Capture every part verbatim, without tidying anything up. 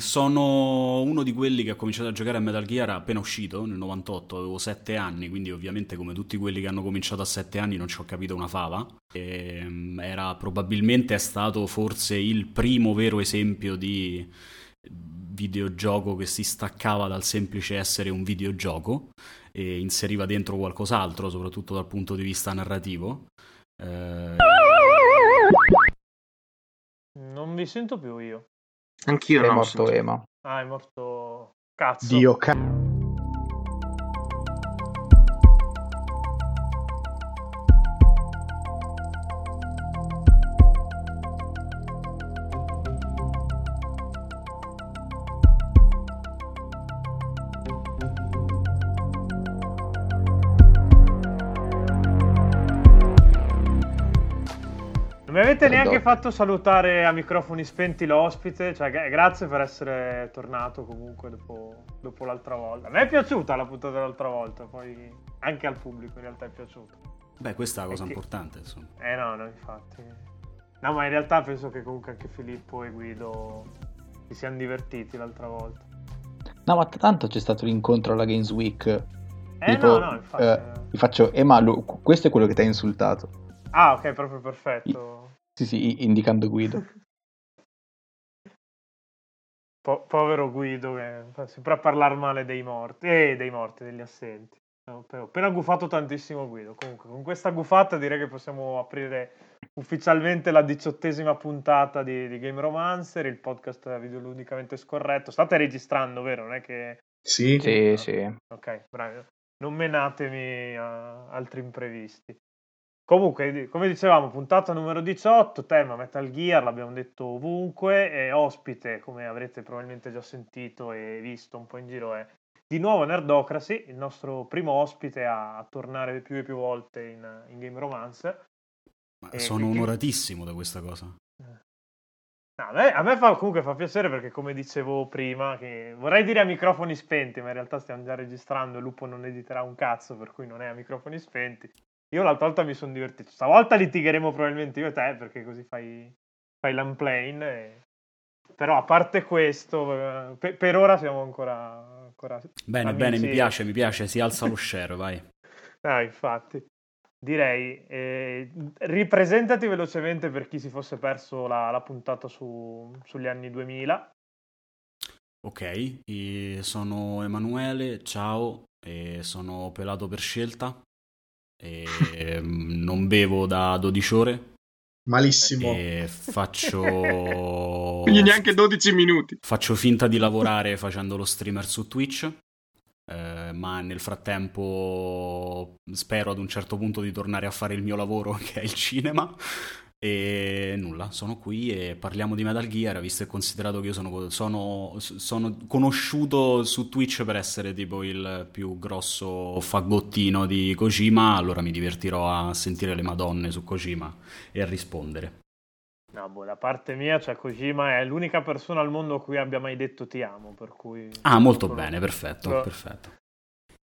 sono uno di quelli che ha cominciato a giocare a Metal Gear appena uscito, nel novantotto, avevo sette anni, quindi ovviamente come tutti quelli che hanno cominciato a sette anni non ci ho capito una fava. E era probabilmente è stato forse il primo vero esempio di videogioco che si staccava dal semplice essere un videogioco e inseriva dentro qualcos'altro, soprattutto dal punto di vista narrativo. Eh... Non vi sento più io. Anch'io è non morto Ema. Ah, è morto cazzo. Dio cazzo. Non mi avete neanche fatto salutare a microfoni spenti l'ospite, cioè grazie per essere tornato comunque dopo, dopo l'altra volta. A me è piaciuta la puntata dell'altra volta, poi anche al pubblico in realtà è piaciuta. Beh, questa è la cosa che... importante, insomma. Eh no, no, infatti. No, ma in realtà penso che comunque anche Filippo e Guido si siano divertiti l'altra volta. No, ma tanto c'è stato l'incontro alla Games Week. Eh tipo, no, no, infatti. Eh, vi faccio, eh ma lo, questo è quello che ti ha insultato. Ah, ok, proprio perfetto. I... Sì, sì, indicando Guido. Po- povero Guido, che fa sempre a parlare male dei morti, eh, dei morti, degli assenti. Ho appena gufato tantissimo Guido. Comunque, con questa gufata direi che possiamo aprire ufficialmente la diciottesima puntata di, di Game Romancer, il podcast videoludicamente scorretto. State registrando, vero? Non è che... Sì, sì, no. Sì. Ok, bravo. Non menatemi a altri imprevisti. Comunque, come dicevamo, puntata numero diciotto, tema Metal Gear, l'abbiamo detto ovunque, e ospite, come avrete probabilmente già sentito e visto un po' in giro, è di nuovo Nerdocracy, il nostro primo ospite a, a tornare più e più volte in, in Game Romancer. Ma e sono quindi... onoratissimo da questa cosa. No, a me, a me fa, comunque fa piacere perché, come dicevo prima, che vorrei dire a microfoni spenti, ma in realtà stiamo già registrando e Lupo non editerà un cazzo, per cui non è a microfoni spenti. Io l'altra volta mi sono divertito. Stavolta litigheremo probabilmente io e te, perché così fai, fai l'unplane. E... Però a parte questo, per, per ora siamo ancora, ancora bene, amici. Bene, mi piace, mi piace. Si alza lo share, vai. Ah, infatti. Direi, eh, ripresentati velocemente per chi si fosse perso la, la puntata su, sugli anni duemila. Ok, eh, sono Emanuele, ciao, eh, sono pelato per scelta. E non bevo da dodici ore. Malissimo. E faccio quindi neanche dodici minuti. Faccio finta di lavorare facendo lo streamer su Twitch, eh, ma nel frattempo spero ad un certo punto di tornare a fare il mio lavoro, che è il cinema. E nulla, sono qui e parliamo di Metal Gear, visto e considerato che io sono, sono, sono conosciuto su Twitch per essere tipo il più grosso fagottino di Kojima, allora mi divertirò a sentire le madonne su Kojima e a rispondere. No, boh, da parte mia, cioè Kojima è l'unica persona al mondo a cui abbia mai detto ti amo, per cui... Ah, molto sono... bene, perfetto, so... perfetto.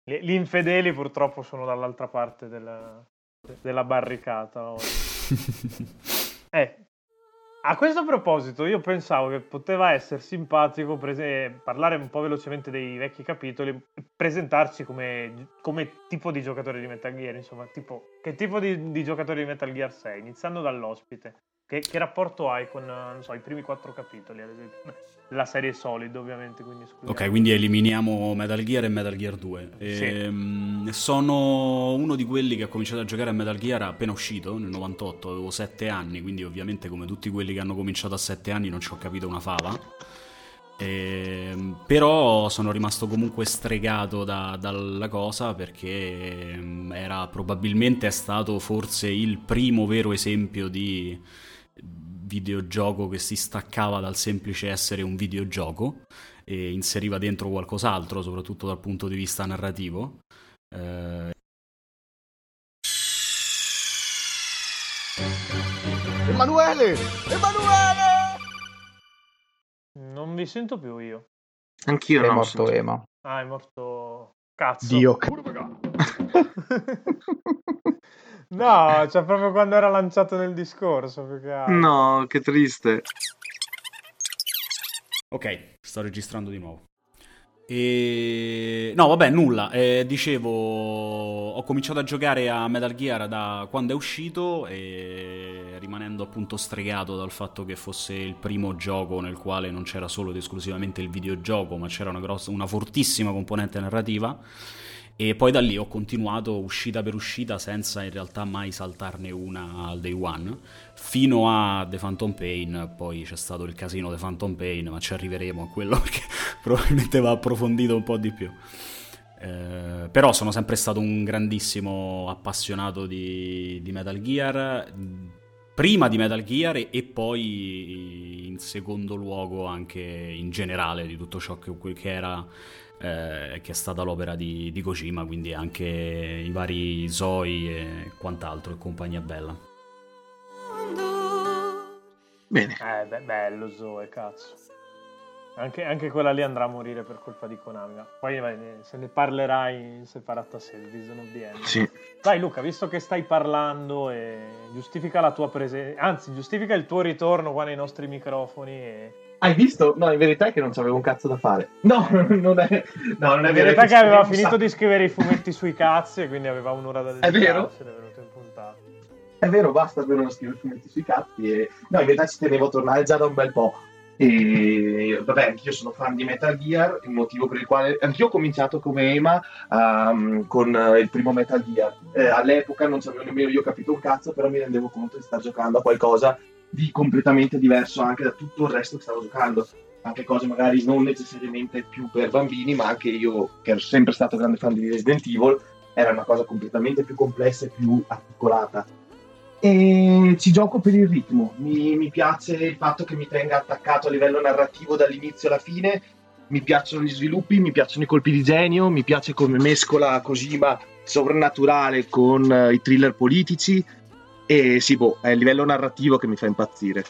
Gli infedeli purtroppo sono dall'altra parte della... della barricata. eh, a questo proposito io pensavo che poteva essere simpatico prese- parlare un po' velocemente dei vecchi capitoli, presentarci come, come tipo di giocatore di Metal Gear, insomma, tipo che tipo di, di giocatore di Metal Gear sei, iniziando dall'ospite. Che, che rapporto hai con, non so, i primi quattro capitoli, ad esempio? La serie Solid, ovviamente, quindi scusiamo. Ok, quindi eliminiamo Metal Gear e Metal Gear due. E, sì. Sono uno di quelli che ha cominciato a giocare a Metal Gear appena uscito, nel novantotto, avevo sette anni, quindi ovviamente come tutti quelli che hanno cominciato a sette anni non ci ho capito una fava. E, però sono rimasto comunque stregato da, dalla cosa, perché era probabilmente è stato forse il primo vero esempio di... videogioco che si staccava dal semplice essere un videogioco e inseriva dentro qualcos'altro, soprattutto dal punto di vista narrativo. Eh... Emanuele! Emanuele! Non vi sento più io. Anch'io non ho sentito. È morto Ema. Ah, è morto... Cazzo. Dio cazzo. No, cioè proprio quando era lanciato nel discorso. Perché... No, che triste. Ok, sto registrando di nuovo. E... No, vabbè, nulla. Eh, dicevo, ho cominciato a giocare a Metal Gear da quando è uscito, e rimanendo appunto stregato dal fatto che fosse il primo gioco nel quale non c'era solo ed esclusivamente il videogioco, ma c'era una, grossa, una fortissima componente narrativa. E poi da lì ho continuato uscita per uscita, senza in realtà mai saltarne una al day one, fino a The Phantom Pain. Poi c'è stato il casino The Phantom Pain, ma ci arriveremo a quello, perché probabilmente va approfondito un po' di più. Eh, però sono sempre stato un grandissimo appassionato di, di Metal Gear, prima di Metal Gear e, e poi in secondo luogo anche in generale di tutto ciò che, che era... Eh, che è stata l'opera di, di Kojima, quindi anche i vari Zoi e quant'altro e compagnia bella. Bene. Eh, be- bello Zoe, cazzo. Anche, anche quella lì andrà a morire per colpa di Konami. Poi se ne parlerai in separata service, non viene. Sì. Dai Luca, visto che stai parlando, eh, giustifica la tua presenza, anzi giustifica il tuo ritorno qua nei nostri microfoni e... Hai visto? No, in verità è che non c'avevo un cazzo da fare. No, non è... No, non è in vero verità che aveva finito di scrivere i fumetti sui cazzi e quindi aveva un'ora da dedicare. È vero? È venuto in puntata. È vero, basta per non scrivere i fumetti sui cazzi e... No, in verità ci tenevo a tornare già da un bel po'. E vabbè, anch'io sono fan di Metal Gear, il motivo per il quale anch'io ho cominciato come Ema um, con uh, il primo Metal Gear. Eh, all'epoca non c'avevo nemmeno io capito un cazzo, però mi rendevo conto di star giocando a qualcosa di completamente diverso anche da tutto il resto che stavo giocando, anche cose magari non necessariamente più per bambini, ma anche io che ero sempre stato grande fan di Resident Evil era una cosa completamente più complessa e più articolata. E ci gioco per il ritmo, mi, mi piace il fatto che mi tenga attaccato a livello narrativo dall'inizio alla fine, mi piacciono gli sviluppi, mi piacciono i colpi di genio, mi piace come mescola Kojima sovrannaturale con uh, i thriller politici. E sì, boh, è il livello narrativo che mi fa impazzire.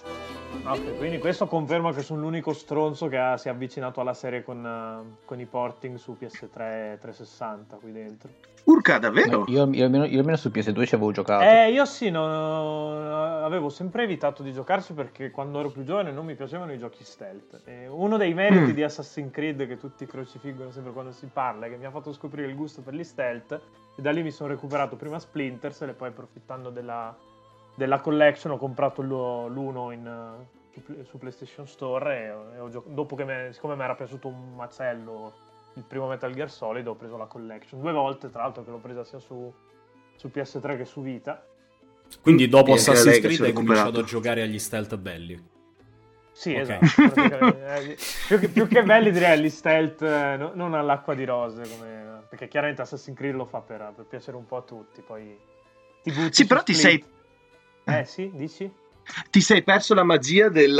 Okay, quindi questo conferma che sono l'unico stronzo che ha, si è avvicinato alla serie con, uh, con i porting su P S tre trecentosessanta qui dentro. Urca, davvero? Io, io, io, almeno, io almeno su P S due ci avevo giocato. Eh, io sì, no, no, avevo sempre evitato di giocarci perché quando ero più giovane non mi piacevano i giochi stealth. E uno dei meriti mm. di Assassin's Creed che tutti crocifiggono sempre quando si parla è che mi ha fatto scoprire il gusto per gli stealth e da lì mi sono recuperato prima Splinter Cell e poi approfittando della... della collection ho comprato l'uno in, su PlayStation Store e, e ho gioc- dopo che me, siccome mi era piaciuto un macello il primo Metal Gear Solid ho preso la collection due volte, tra l'altro che l'ho presa sia su, su P S tre che su Vita. Quindi dopo Assassin's Creed hai cominciato a giocare agli stealth belli. Sì, okay. Esatto. più, che, più che belli direi gli stealth no, non all'acqua di rose come, perché chiaramente Assassin's Creed lo fa per, per piacere un po' a tutti. Poi ti butti sì, però Split. ti sei Eh sì, dici? Ti sei perso la magia del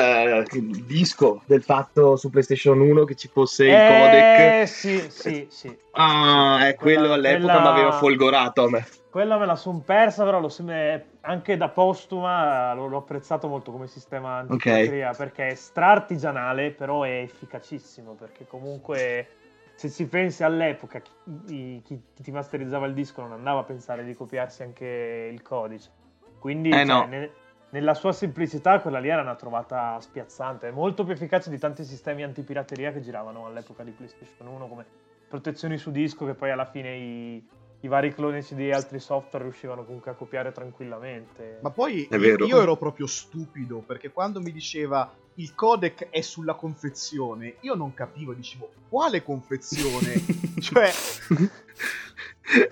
uh, disco, del fatto su PlayStation uno che ci fosse eh, il codec. Eh sì, sì, sì. Ah, è quella, quello all'epoca quella... mi aveva folgorato a me. Quella me la son persa, però lo sem- anche da postuma l'ho, l'ho apprezzato molto come sistema antipatrica, okay. Perché è stra-artigianale, però è efficacissimo, perché comunque se ci pensi all'epoca chi, chi ti masterizzava il disco non andava a pensare di copiarsi anche il codice. Quindi eh cioè, no. ne, nella sua semplicità quella lì era una trovata spiazzante, è molto più efficace di tanti sistemi antipirateria che giravano all'epoca di PlayStation uno come protezioni su disco che poi alla fine i, i vari cloni C D e altri software riuscivano comunque a copiare tranquillamente. Ma poi io ero proprio stupido perché quando mi diceva il codec è sulla confezione io non capivo, dicevo quale confezione? Cioè...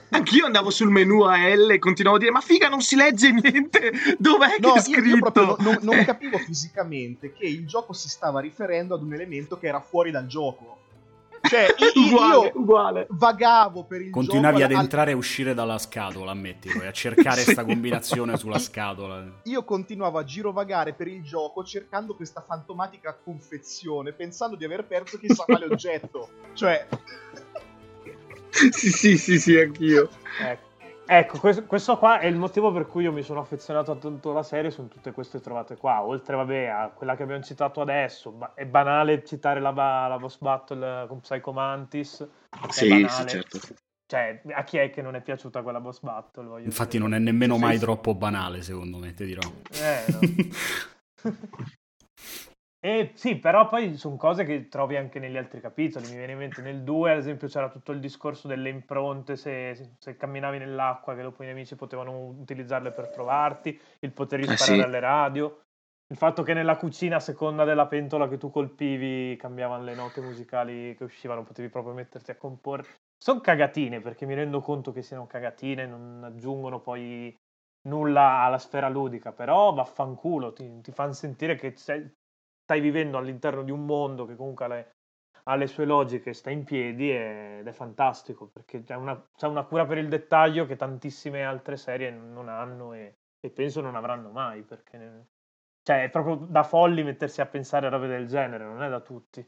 Anch'io andavo sul menu a L e continuavo a dire ma figa non si legge niente, dov'è no, che è scritto? Io proprio non, non capivo fisicamente che il gioco si stava riferendo ad un elemento che era fuori dal gioco. Cioè io, uguale, io uguale. vagavo per il Continuavi gioco. Continuavi ad al... entrare e uscire dalla scatola, ammetti, poi, a cercare questa sì. combinazione sulla scatola. Io continuavo a girovagare per il gioco cercando questa fantomatica confezione, pensando di aver perso chissà quale oggetto. Cioè... Sì, sì, sì, sì, anch'io. Ecco, ecco questo, questo qua è il motivo per cui io mi sono affezionato a tanto alla serie, sono tutte queste trovate qua. Oltre, vabbè, a quella che abbiamo citato adesso, ba- è banale citare la, ba- la boss battle con Psycho Mantis. Sì, sì, certo. Cioè, a chi è che non è piaciuta quella boss battle? Voglio Infatti dire. Non è nemmeno sì, mai sì. troppo banale, secondo me, ti dirò. Eh, no. Eh, sì, però poi sono cose che trovi anche negli altri capitoli. Mi viene in mente nel due, ad esempio, c'era tutto il discorso delle impronte, se, se camminavi nell'acqua, che dopo i nemici potevano utilizzarle per trovarti, il poter sparare eh sì. alle radio, il fatto che nella cucina, a seconda della pentola che tu colpivi, cambiavano le note musicali che uscivano, potevi proprio metterti a comporre. Sono cagatine, perché mi rendo conto che siano cagatine, non aggiungono poi nulla alla sfera ludica, però vaffanculo, ti, ti fanno sentire che sei, stai vivendo all'interno di un mondo che comunque ha le, ha le sue logiche, sta in piedi ed è fantastico, perché c'è una, c'è una cura per il dettaglio che tantissime altre serie non hanno e, e penso non avranno mai, perché ne, cioè è proprio da folli mettersi a pensare a robe del genere, non è da tutti.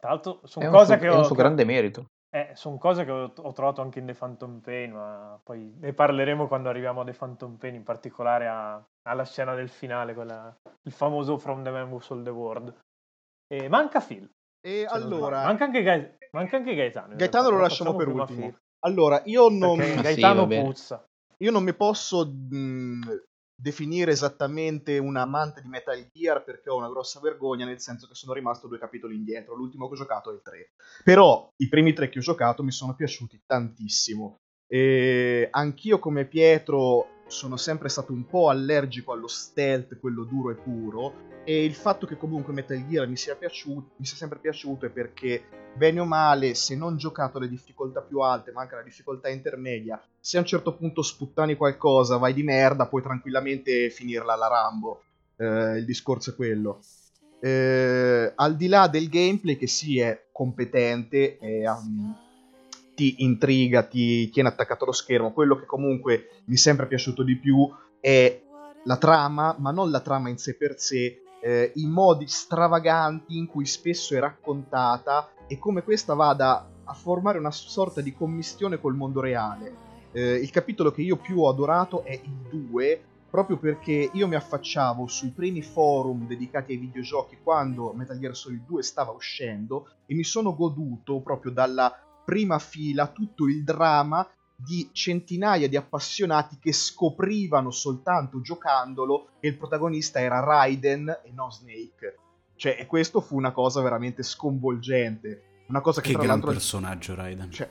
Tra l'altro sono cose che ho... È un suo grande merito. Eh, sono cose che ho, ho trovato anche in The Phantom Pain, ma poi ne parleremo quando arriviamo a The Phantom Pain, in particolare a, alla scena del finale, quella, il famoso From the Man Who Sold the World. E manca Phil. E cioè, allora... Manca anche, Gaet- manca anche Gaetano. Gaetano lo lasciamo per ultimo. Phil. Allora, io non... Perché Gaetano sì, puzza. Io non mi posso mh, definire esattamente un amante di Metal Gear, perché ho una grossa vergogna, nel senso che sono rimasto due capitoli indietro. L'ultimo che ho giocato è il tre. Però i primi tre che ho giocato mi sono piaciuti tantissimo. E anch'io, come Pietro, sono sempre stato un po' allergico allo stealth, quello duro e puro, e il fatto che comunque Metal Gear mi sia piaciuto, mi sia sempre piaciuto, è perché bene o male, se non giocato alle difficoltà più alte, ma anche alla difficoltà intermedia, se a un certo punto sputtani qualcosa, vai di merda, puoi tranquillamente finirla alla Rambo. Eh, il discorso è quello. Eh, al di là del gameplay, che sì, è competente, è... Um, ti intriga, ti tiene attaccato allo schermo. Quello che comunque mi è sempre piaciuto di più è la trama, ma non la trama in sé per sé, eh, i modi stravaganti in cui spesso è raccontata e come questa vada a formare una sorta di commistione col mondo reale. Eh, il capitolo che io più ho adorato è il due, proprio perché io mi affacciavo sui primi forum dedicati ai videogiochi quando Metal Gear Solid due stava uscendo e mi sono goduto proprio dalla prima fila tutto il dramma di centinaia di appassionati che scoprivano soltanto giocandolo che il protagonista era Raiden e non Snake. Cioè, e questo fu una cosa veramente sconvolgente, una cosa che, che tra gran l'altro personaggio Raiden, cioè,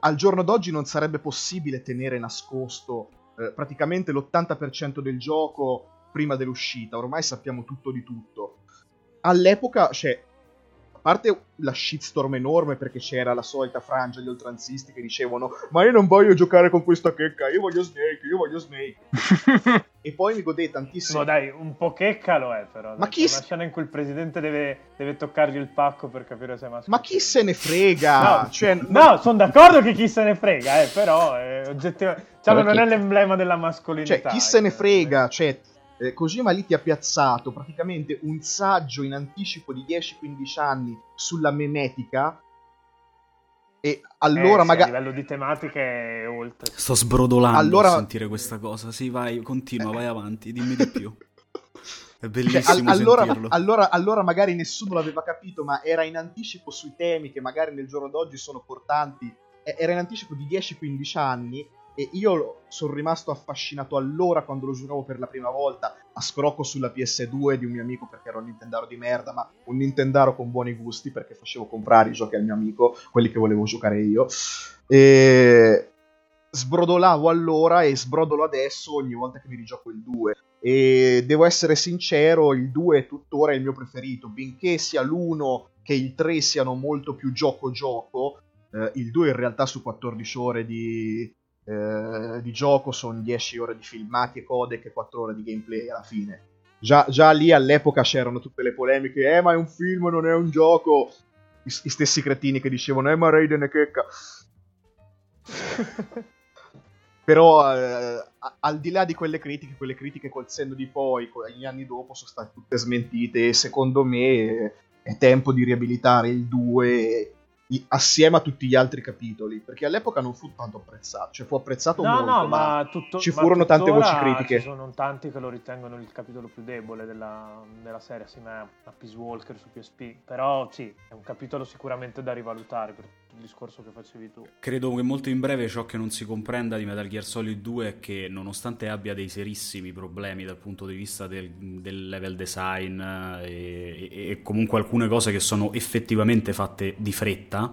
al giorno d'oggi non sarebbe possibile tenere nascosto eh, praticamente l'ottanta per cento del gioco prima dell'uscita. Ormai sappiamo tutto di tutto. All'epoca, cioè, a parte la shitstorm enorme perché c'era la solita frangia di oltranzisti che dicevano ma io non voglio giocare con questa checca, io voglio Snake, io voglio Snake. E poi mi godei tantissimo. No dai, un po' checca lo è però. Ma chi... Una scena in cui il presidente deve, deve toccargli il pacco per capire se è maschio. Ma chi se ne frega? No, cioè, no, sono d'accordo che chi se ne frega, eh, però eh, oggettivamente... Cioè, però non chi... è l'emblema della mascolinità. Cioè, chi se ne frega, cioè... Kojima lì ti ha piazzato praticamente un saggio in anticipo di dieci quindici anni sulla memetica e allora eh, sì, magari... a livello di tematiche è oltre. Sto sbrodolando allora... a sentire questa cosa. Sì, vai, continua, eh. vai avanti, dimmi di più. È bellissimo, cioè, all- allora, sentirlo. Allora, allora magari nessuno l'aveva capito, ma era in anticipo sui temi che magari nel giorno d'oggi sono portanti. Era in anticipo di dieci quindici anni. E io sono rimasto affascinato allora quando lo giocavo per la prima volta a scrocco sulla P S due di un mio amico, perché ero un Nintendaro di merda, ma un Nintendaro con buoni gusti, perché facevo comprare i giochi al mio amico, quelli che volevo giocare io, e sbrodolavo allora e sbrodolo adesso ogni volta che mi rigioco il due. E devo essere sincero, il due è tuttora il mio preferito, benché sia l'uno che il tre siano molto più gioco-gioco. eh, il due in realtà su quattordici ore di... Eh, di gioco sono dieci ore di filmati e codec e quattro ore di gameplay alla fine. Già, già lì all'epoca c'erano tutte le polemiche, eh ma è un film, non è un gioco. I, i stessi cretini che dicevano eh ma Raiden è checca. Però eh, al di là di quelle critiche, quelle critiche col senno di poi, gli anni dopo sono state tutte smentite e secondo me è tempo di riabilitare il due assieme a tutti gli altri capitoli, perché all'epoca non fu tanto apprezzato, cioè fu apprezzato no, molto, no, ma, ma tutto, ci furono ma tante voci critiche. Ci sono tanti che lo ritengono il capitolo più debole della, della serie, assieme a Peace Walker su P S P, però sì, è un capitolo sicuramente da rivalutare per discorso che facevi tu. Credo che molto in breve ciò che non si comprenda di Metal Gear Solid due è che, nonostante abbia dei serissimi problemi dal punto di vista del, del level design e, e, e comunque alcune cose che sono effettivamente fatte di fretta,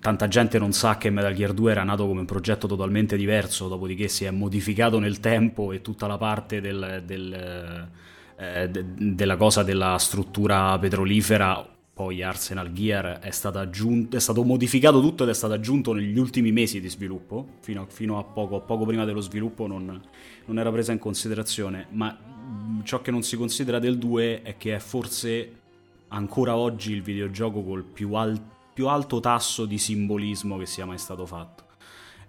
tanta gente non sa che Metal Gear due era nato come un progetto totalmente diverso, dopodiché si è modificato nel tempo, e tutta la parte del, del, eh, de, della cosa della struttura petrolifera, poi Arsenal Gear, è stato aggiunto, è stato modificato tutto ed è stato aggiunto negli ultimi mesi di sviluppo, fino a, fino a poco, poco prima dello sviluppo non, non era presa in considerazione. Ma ciò che non si considera del due è che è forse ancora oggi il videogioco col più, al, più alto tasso di simbolismo che sia mai stato fatto.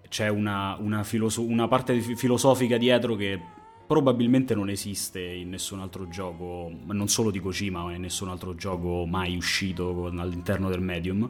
C'è una, una, filoso- una parte filosofica dietro che probabilmente non esiste in nessun altro gioco, non solo di Kojima, ma in nessun altro gioco mai uscito all'interno del medium.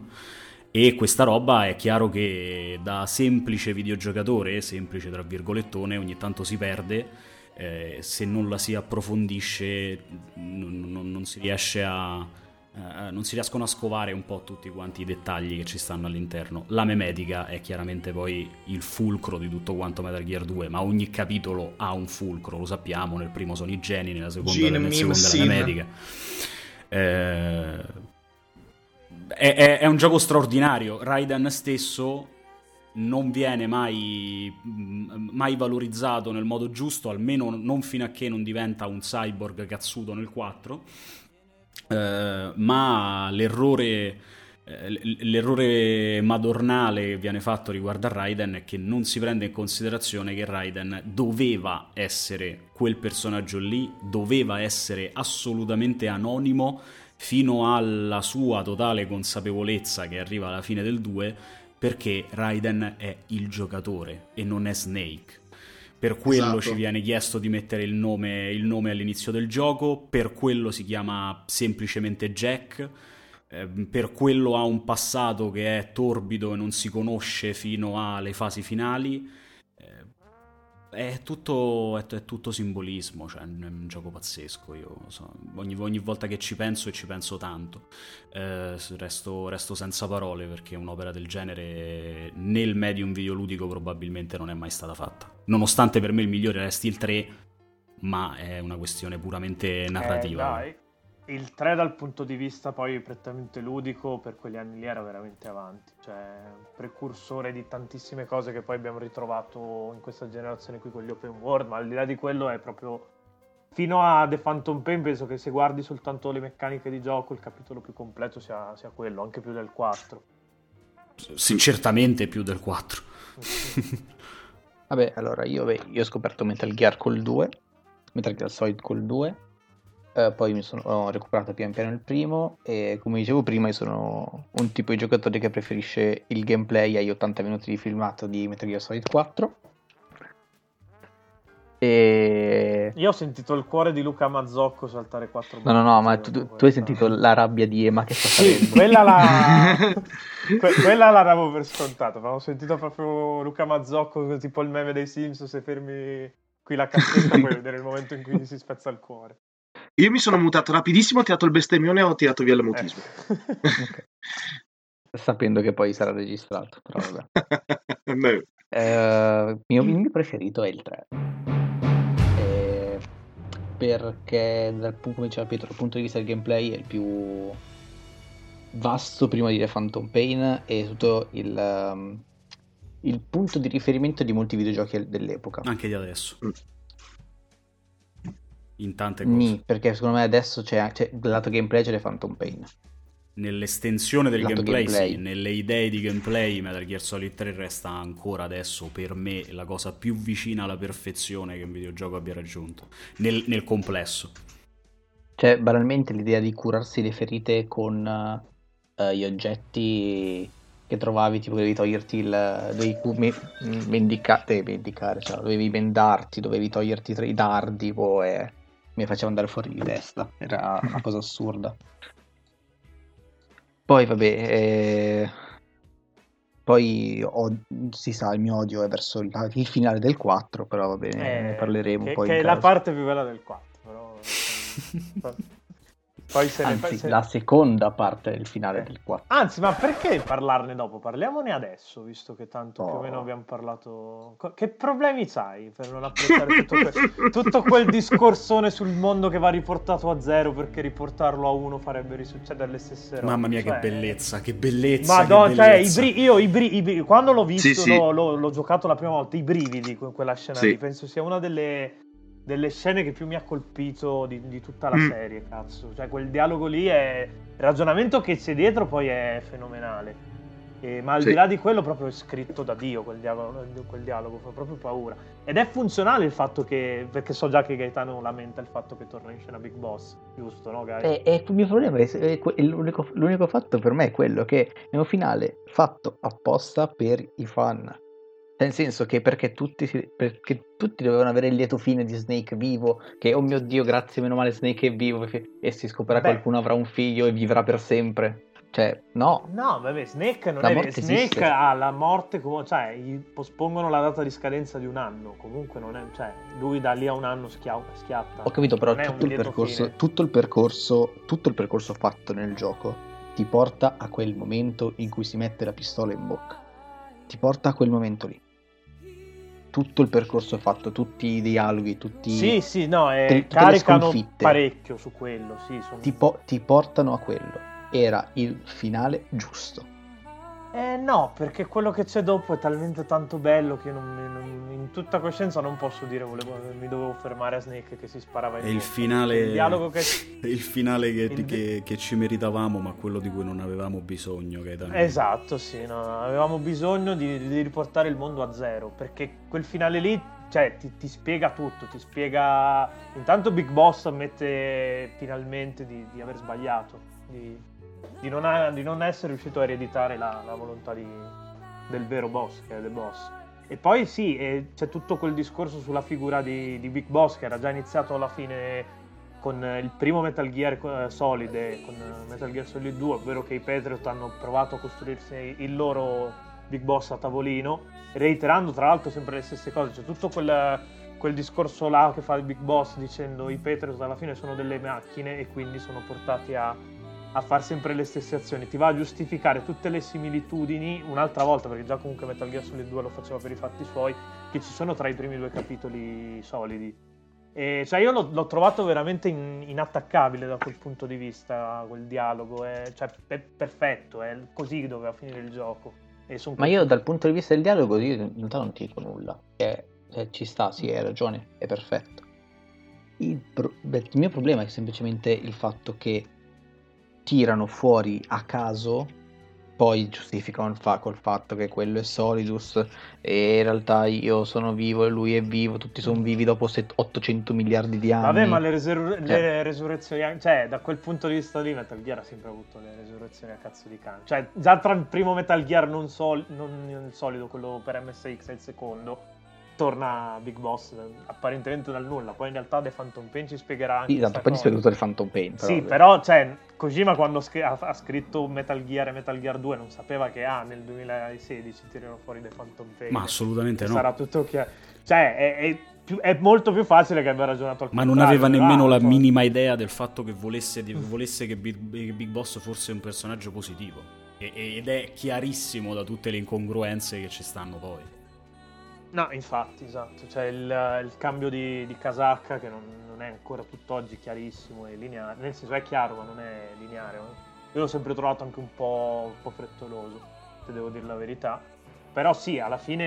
E questa roba è chiaro che da semplice videogiocatore, semplice tra virgolettone, ogni tanto si perde, eh, se non la si approfondisce non, non, non si riesce a... Uh, non si riescono a scovare un po' tutti quanti i dettagli che ci stanno all'interno. La memetica è chiaramente poi il fulcro di tutto quanto Metal Gear due, ma ogni capitolo ha un fulcro, lo sappiamo. Nel primo sono i geni, nella seconda, nel secondo è la memetica. Eh, è, è, è un gioco straordinario. Raiden stesso non viene mai, mai valorizzato nel modo giusto, almeno non fino a che non diventa un cyborg cazzuto nel quattro. Uh, ma l'errore l'errore madornale che viene fatto riguardo a Raiden è che non si prende in considerazione che Raiden doveva essere quel personaggio lì, doveva essere assolutamente anonimo fino alla sua totale consapevolezza che arriva alla fine del due, perché Raiden è il giocatore e non è Snake. Per quello, esatto, ci viene chiesto di mettere il nome, il nome all'inizio del gioco, per quello si chiama semplicemente Jack, eh, per quello ha un passato che è torbido e non si conosce fino alle fasi finali. Eh, è, tutto, è, è tutto simbolismo, cioè è un gioco pazzesco. Io so, ogni, ogni volta che ci penso, e ci penso tanto, eh, resto, resto senza parole, perché un'opera del genere nel medium videoludico probabilmente non è mai stata fatta. Nonostante per me il migliore resti il tre, ma è una questione puramente narrativa. Eh, dai. Il tre dal punto di vista poi prettamente ludico per quegli anni lì era veramente avanti, cioè precursore di tantissime cose che poi abbiamo ritrovato in questa generazione qui con gli open world, ma al di là di quello è proprio... Fino a The Phantom Pain penso che se guardi soltanto le meccaniche di gioco il capitolo più completo sia, sia quello, anche più del quattro. Sì, certamente più del quattro. Vabbè, allora io, beh, io ho scoperto Metal Gear col due, Metal Gear Solid col due, eh, poi mi sono ho recuperato pian piano il primo, e come dicevo prima io sono un tipo di giocatore che preferisce il gameplay agli ottanta minuti di filmato di Metal Gear Solid quattro. E... Io ho sentito il cuore di Luca Mazzocco saltare quattro. No, no, no, ma tu, tu hai sentito la rabbia di Ema che sta salendo. Quella la que- quella la davo per scontato, ma ho sentito proprio Luca Mazzocco, tipo il meme dei Sims, se fermi qui la cassetta puoi vedere il momento in cui gli si spezza il cuore. Io mi sono mutato rapidissimo, ho tirato il bestemmione e ho tirato via il mutismo. Eh. Okay. Sapendo che poi sarà registrato, però vabbè. eh, mio, il mio preferito è il tre. Perché dal, come diceva Pietro, dal punto di vista del gameplay è il più vasto prima di The Phantom Pain, e tutto il, um, il punto di riferimento di molti videogiochi dell'epoca, anche di adesso, mm. in tante cose. Nì, perché secondo me adesso c'è, c'è lato gameplay, c'è The Phantom Pain nell'estensione del gameplay, gameplay. Sì, nelle idee di gameplay Metal Gear Solid tre resta ancora adesso per me la cosa più vicina alla perfezione che un videogioco abbia raggiunto nel, nel complesso. Cioè banalmente l'idea di curarsi le ferite con uh, gli oggetti che trovavi, tipo dovevi toglierti il dovevi me, mendica, eh, mendicare, cioè, dovevi bendarti, dovevi toglierti i dardi, poi eh, mi faceva andare fuori di testa, era una cosa assurda. Poi vabbè, eh... poi ho... si sa, il mio odio è verso il, il finale del quattro, però vabbè, eh, ne parleremo che, poi. Che è caso. La parte più bella del quattro, però... Poi se Anzi, ne poi se... la seconda parte del finale del quattro. Anzi, ma perché parlarne dopo? Parliamone adesso, visto che tanto oh. più o meno abbiamo parlato... Che problemi c'hai per non apprezzare tutto, que... tutto quel discorsone sul mondo che va riportato a zero, perché riportarlo a uno farebbe risuccedere le stesse robe. Mamma mia, cioè... che bellezza, che bellezza, Madonna, che bellezza. Cioè, i bri... io i bri... I bri... quando l'ho visto, sì, sì. L'ho, l'ho, l'ho giocato la prima volta, i brividi con quella scena sì. lì, penso sia una delle... delle scene che più mi ha colpito di, di tutta la mm. serie, cazzo. Cioè, quel dialogo lì è... Il ragionamento che c'è dietro poi è fenomenale. E, ma al sì. di là di quello, proprio è scritto da Dio quel dialogo, quel dialogo, fa proprio paura. Ed è funzionale il fatto che... Perché so già che Gaetano lamenta il fatto che torna in scena Big Boss, giusto, no, Gaetano? E, e il mio problema è... è, è l'unico, l'unico fatto per me è quello che è un finale fatto apposta per i fan. Nel senso che perché tutti, perché tutti dovevano avere il lieto fine di Snake vivo, che oh mio Dio, grazie, meno male Snake è vivo, e si scoprirà Beh. qualcuno avrà un figlio e vivrà per sempre. Cioè, no. No, vabbè, Snake non la è Snake ha la morte, cioè gli pospongono la data di scadenza di un anno, comunque non è, cioè lui da lì a un anno schia- schiatta. Ho capito, però tutto il percorso, fine. tutto il percorso, tutto il percorso fatto nel gioco ti porta a quel momento in cui si mette la pistola in bocca. Ti porta a quel momento lì. Tutto il percorso fatto, tutti i dialoghi, tutti sì sì no eh, te, caricano parecchio su quello, sì, sono... ti, po- ti portano a quello. Era il finale giusto. Eh no, perché quello che c'è dopo è talmente tanto bello che non, non, in tutta coscienza non posso dire volevo, mi dovevo fermare a Snake che si sparava in è il mondo. Finale il dialogo che il finale che, il... Che, che ci meritavamo, ma quello di cui non avevamo bisogno, Gaetano. Esatto, sì, no, avevamo bisogno di, di riportare il mondo a zero, perché quel finale lì, cioè, ti, ti spiega tutto, ti spiega intanto Big Boss ammette finalmente di, di aver sbagliato, di Di non, ha, di non essere riuscito a ereditare la, la volontà di, del vero boss, che è The Boss. E poi sì, e c'è tutto quel discorso sulla figura di, di Big Boss, che era già iniziato alla fine con il primo Metal Gear Solid e con Metal Gear Solid due, ovvero che i Patriot hanno provato a costruirsi il loro Big Boss a tavolino, reiterando tra l'altro sempre le stesse cose. C'è tutto quel, quel discorso là che fa il Big Boss dicendo i Patriot alla fine sono delle macchine e quindi sono portati a... a far sempre le stesse azioni, ti va a giustificare tutte le similitudini un'altra volta, perché già comunque Metal Gear Solid due lo faceva per i fatti suoi, che ci sono tra i primi due capitoli solidi. E cioè io l'ho, l'ho trovato veramente in, inattaccabile da quel punto di vista, quel dialogo, è, cioè è perfetto, è così che doveva finire il gioco. E son... Ma io dal punto di vista del dialogo io in realtà non ti dico nulla, è, è, ci sta, sì, hai ragione, è perfetto. Il, pro... il mio problema è semplicemente il fatto che tirano fuori a caso, poi giustificano fa- col fatto che quello è Solidus e in realtà io sono vivo e lui è vivo, tutti sono vivi dopo ottocento miliardi di anni. Vabbè, ma le, resur- cioè. le resurrezioni, cioè da quel punto di vista lì Metal Gear ha sempre avuto le resurrezioni a cazzo di cane, cioè già tra il primo Metal Gear non, sol- non solido, quello per M S X, e il secondo torna Big Boss apparentemente dal nulla, poi in realtà The Phantom Pain ci spiegherà anche. Sì, esatto, poi cosa. Gli spiega tutto The Phantom Pain. Però, sì, però cioè, Kojima quando scri- ha scritto Metal Gear e Metal Gear due non sapeva che ah, nel duemilasedici tirano fuori The Phantom Pain. Ma assolutamente no. Sarà tutto chiaro. Cioè, è, è, più, è molto più facile che abbia ragionato al Ma non aveva nemmeno la minima idea del fatto che volesse, di, volesse che Big, Big Boss fosse un personaggio positivo. E, ed è chiarissimo da tutte le incongruenze che ci stanno poi. No, infatti, esatto, cioè il, il cambio di, di casacca che non, non è ancora tutt'oggi chiarissimo e lineare, nel senso è chiaro ma non è lineare, io l'ho sempre trovato anche un po', un po' frettoloso, se devo dire la verità, però sì, alla fine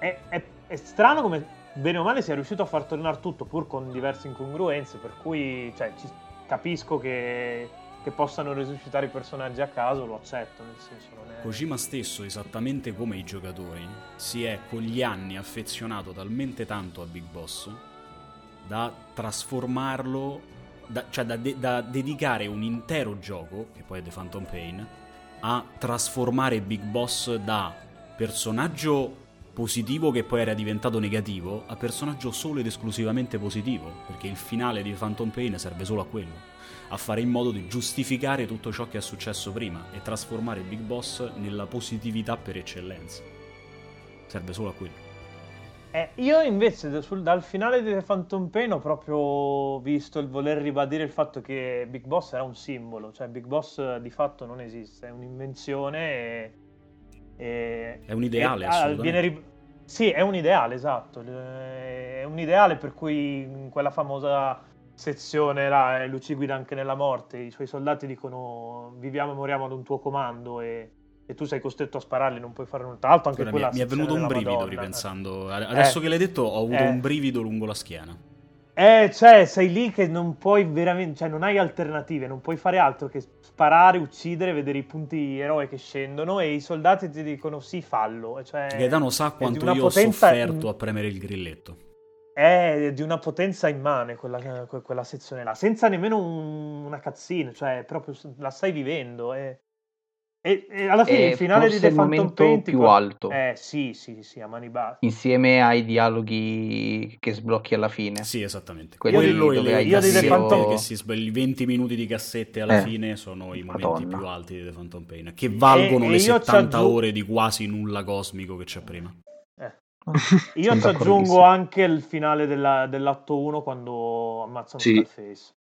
è, è, è strano come bene o male sia riuscito a far tornare tutto, pur con diverse incongruenze, per cui cioè, ci, capisco che... che possano resuscitare i personaggi a caso, lo accetto, nel senso non è... Kojima stesso, esattamente come i giocatori, si è con gli anni affezionato talmente tanto a Big Boss da trasformarlo, da, cioè da, de- da dedicare un intero gioco, che poi è The Phantom Pain, a trasformare Big Boss da personaggio positivo che poi era diventato negativo a personaggio solo ed esclusivamente positivo, perché il finale di Phantom Pain serve solo a quello, a fare in modo di giustificare tutto ciò che è successo prima e trasformare Big Boss nella positività per eccellenza. Serve solo a quello. Eh, io invece sul, dal finale di The Phantom Pain ho proprio visto il voler ribadire il fatto che Big Boss era un simbolo, cioè Big Boss di fatto non esiste, è un'invenzione e, e, è un ideale, assolutamente. Viene, sì, è un ideale, esatto, è un ideale, per cui in quella famosa sezione là, Luci guida anche nella morte, i suoi soldati dicono viviamo e moriamo ad un tuo comando e e tu sei costretto a spararli, non puoi fare null'altro. Anche quella mi è venuto un brivido, Madonna, ripensando adesso eh, che l'hai detto, ho avuto eh, un brivido lungo la schiena. Eh, cioè sei lì che non puoi veramente, cioè non hai alternative, non puoi fare altro che sparare, uccidere, vedere i punti eroe che scendono e i soldati ti dicono sì, fallo. Cioè, Gaetano sa quanto io potenza... ho sofferto a premere il grilletto. È di una potenza immane quella, quella sezione là, senza nemmeno un, una cazzina, cioè proprio la stai vivendo e... E, e alla fine e il finale di The Phantom Pain più con... alto. Eh sì, sì, sì, a mani basse. Insieme ai dialoghi che sblocchi alla fine. Sì, esattamente. Quello io di The cassette... Phantom che si sbagli, i venti minuti di cassette alla eh. fine sono i momenti Madonna. più alti di The Phantom Pain, che valgono e, e le settanta aggiung... ore di quasi nulla cosmico che c'è prima. Eh. Io ci aggiungo anche il finale della, dell'atto uno quando ammazzano sì. Skullface.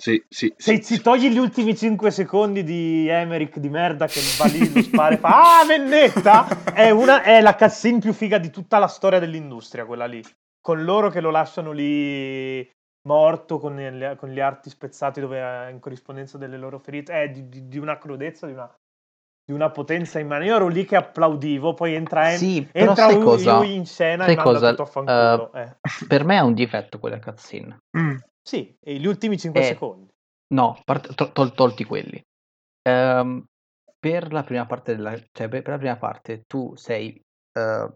Sì, sì, se sì, ci sì. togli gli ultimi cinque secondi di Emmerich di merda che va lì, lo spara e fa ah vendetta, è, una, è la cutscene più figa di tutta la storia dell'industria quella lì, con loro che lo lasciano lì morto con, il, con gli arti spezzati dove, in corrispondenza delle loro ferite, è di, di, di una crudezza, di una, di una potenza immane. Io ero lì che applaudivo, poi entra, em- sì, entra lui, cosa, lui in scena e manda cosa, tutto a fanculo uh, eh. Per me è un difetto quella cutscene. mm. Sì, e gli ultimi cinque eh, secondi. No, part- tol- tolti quelli. Um, per la prima parte della, cioè per la prima parte tu sei uh, tra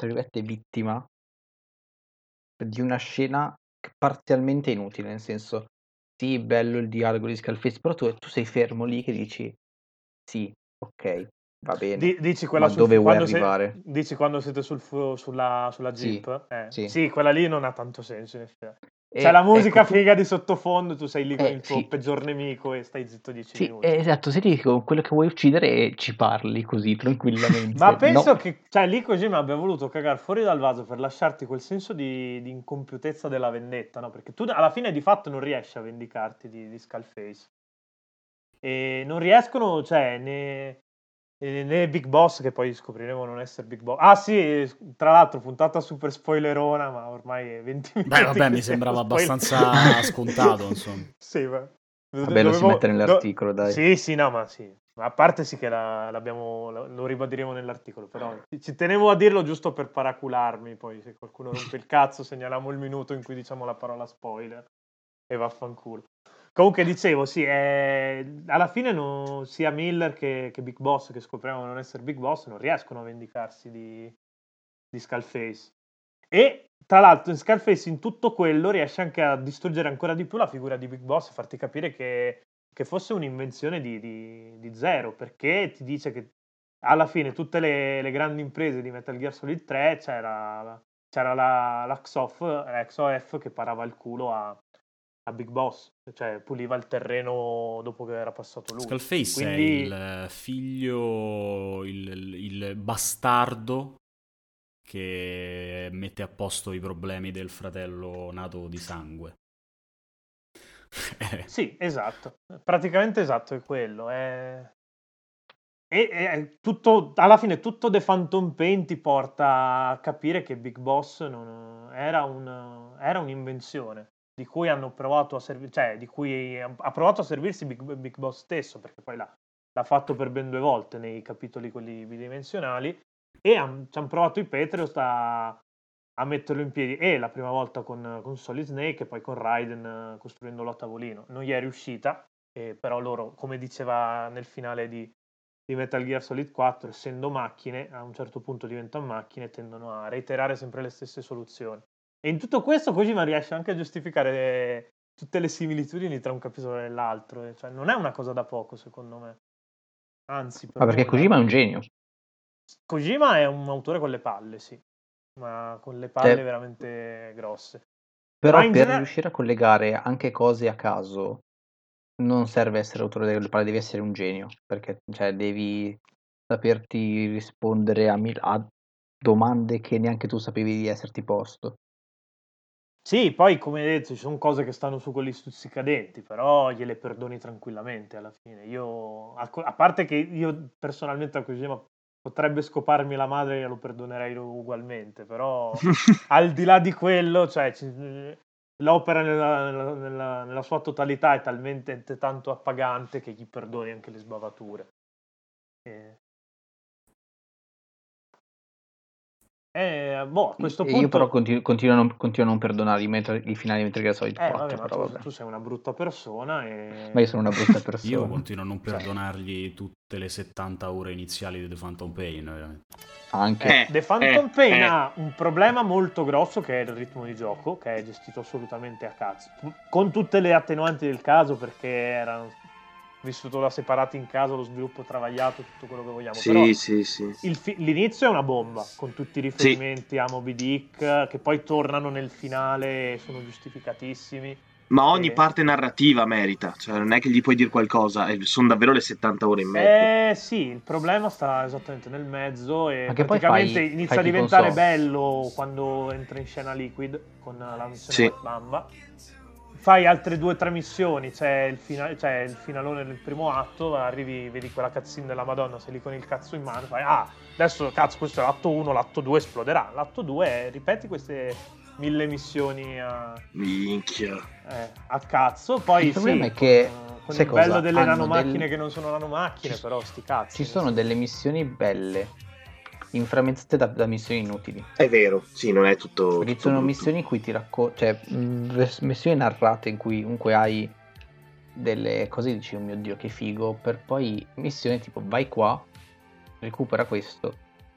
virgolette vittima di una scena parzialmente inutile, nel senso sì, bello il dialogo di Skullface, però tu, tu sei fermo lì che dici sì, ok, va bene. D- dici quella ma sul, dove vuoi arrivare? Se, dici quando siete sul fu- sulla sulla Jeep? Sì, eh. sì. sì, quella lì non ha tanto senso in effetti. C'è cioè la musica ecco, figa di sottofondo, tu sei lì con eh, il tuo sì. peggior nemico e stai zitto dieci sì, minuti. Esatto, sei lì con quello che vuoi uccidere e ci parli così tranquillamente. Ma penso no. che cioè, lì Kojima abbia voluto cagare fuori dal vaso per lasciarti quel senso di, di incompiutezza della vendetta, no? Perché tu alla fine di fatto non riesci a vendicarti di, di Skullface. E non riescono, cioè, né, né Big Boss, che poi scopriremo non essere Big Boss. Ah sì, tra l'altro puntata super spoilerona, ma ormai è venti minuti. Beh, vabbè, mi sembrava abbastanza scontato, insomma. Sì, ma... Vabbè, lo dovevo... si mette nell'articolo, Do... dai. Sì, sì, no, ma sì. Ma a parte sì che la, l'abbiamo, lo ribadiremo nell'articolo, però ci tenevo a dirlo giusto per paracularmi, poi se qualcuno rompe il cazzo segnaliamo il minuto in cui diciamo la parola spoiler e vaffanculo. Comunque dicevo, sì, è... alla fine no... sia Miller che... che Big Boss, che scopriamo non essere Big Boss, non riescono a vendicarsi di, di Skullface. E tra l'altro in Skullface in tutto quello riesce anche a distruggere ancora di più la figura di Big Boss e farti capire che, che fosse un'invenzione di... Di... di Zero, perché ti dice che alla fine tutte le, le grandi imprese di Metal Gear Solid tre c'era, c'era la, la X O F, la X O F che parava il culo a... a Big Boss, cioè puliva il terreno dopo che era passato lui. Skullface quindi... è il figlio, il, il bastardo che mette a posto i problemi del fratello nato di sangue. Sì, esatto, praticamente esatto è quello. È... E, e tutto, alla fine tutto The Phantom Pain ti porta a capire che Big Boss non era, un, era un'invenzione di cui hanno provato a servir- cioè di cui ha provato a servirsi Big, Big Boss stesso, perché poi l'ha, l'ha fatto per ben due volte nei capitoli quelli bidimensionali, e han, ci hanno provato i Patriot a, a metterlo in piedi, e la prima volta con, con Solid Snake e poi con Raiden costruendolo a tavolino. Non gli è riuscita, eh, però loro, come diceva nel finale di, di Metal Gear Solid quattro, essendo macchine, a un certo punto diventano macchine e tendono a reiterare sempre le stesse soluzioni. E in tutto questo Kojima riesce anche a giustificare le, tutte le similitudini tra un capitolo e l'altro, cioè non è una cosa da poco secondo me, anzi per ma perché Kojima è un genio. Kojima è un autore con le palle, sì, ma con le palle eh. veramente grosse, però per genere... riuscire a collegare anche cose a caso non serve essere autore delle palle, devi essere un genio, perché cioè, devi saperti rispondere a, mil- a domande che neanche tu sapevi di esserti posto. Sì, poi come hai detto ci sono cose che stanno su quelli stuzzicadenti, però gliele perdoni tranquillamente alla fine. Io, a parte che io personalmente a Kojima potrebbe scoparmi la madre e glielo perdonerei ugualmente, però al di là di quello, cioè, l'opera nella, nella, nella sua totalità è talmente tanto appagante che gli perdoni anche le sbavature. E... Eh, boh, a questo punto... Io però continuo, continuo, a, non, continuo a non perdonare i, metro, i finali di Metal Solid quattro, eh, vabbè, però, tu, tu sei una brutta persona e... Ma io sono una brutta persona. Io continuo a non perdonargli tutte le settanta ore iniziali di The Phantom Pain, veramente. Anche eh, The Phantom eh, Pain eh. ha un problema molto grosso che è il ritmo di gioco, che è gestito assolutamente a cazzo, con tutte le attenuanti del caso, perché erano vissuto da separati in casa, lo sviluppo travagliato, tutto quello che vogliamo, sì, però sì, sì. Il fi- l'inizio è una bomba con tutti i riferimenti sì. a Moby Dick che poi tornano nel finale e sono giustificatissimi, ma ogni e... parte narrativa merita, cioè non è che gli puoi dire qualcosa, sono davvero le settanta ore in mezzo. Eh sì, il problema sta esattamente nel mezzo e praticamente fai, inizia fai a diventare bello quando entra in scena Liquid con la missione Bamba. Sì. Fai altre due o tre missioni, c'è il, fina- c'è il finalone del primo atto, arrivi, vedi quella cazzina della Madonna, sei lì con il cazzo in mano, fai, ah, adesso cazzo, questo è l'atto uno, l'atto due esploderà, l'atto due è, ripeti queste mille missioni a... Minchia. Eh, a cazzo, poi il problema sì, è che con, con il cosa? bello delle Hanno nanomacchine del... che non sono nanomacchine, ci... però sti cazzi. Ci sono delle missioni belle, inframmezzate da, da missioni inutili. È vero, sì, non è tutto. Perché tutto sono brutto. Missioni in cui ti racconto, cioè missioni narrate in cui comunque hai delle cose e dici oh mio dio che figo, per poi missioni tipo vai qua, recupera questo.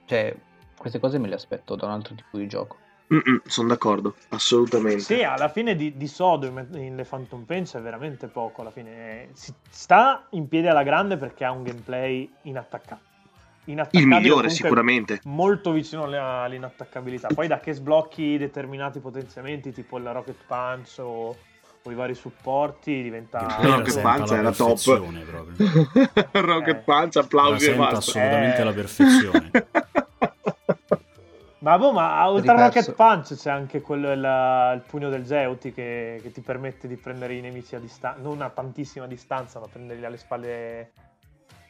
Cioè queste cose me le aspetto da un altro tipo di gioco. Mm-mm, sono d'accordo, assolutamente. Sì, alla fine di, di sodo in The Phantom Pain c'è veramente poco, alla fine si sta in piedi alla grande perché ha un gameplay inattaccato. Il migliore sicuramente, molto vicino all'inattaccabilità. Poi da che sblocchi determinati potenziamenti tipo la Rocket Punch o, o i vari supporti diventa la Rocket Punch è la top Rocket eh. Punch, applausi e basta, assolutamente eh. la perfezione. Ma boh, ma oltre a Rocket Punch c'è anche quello il, il pugno del Geuti che, che ti permette di prendere i nemici a distanza, non a tantissima distanza, ma prenderli alle spalle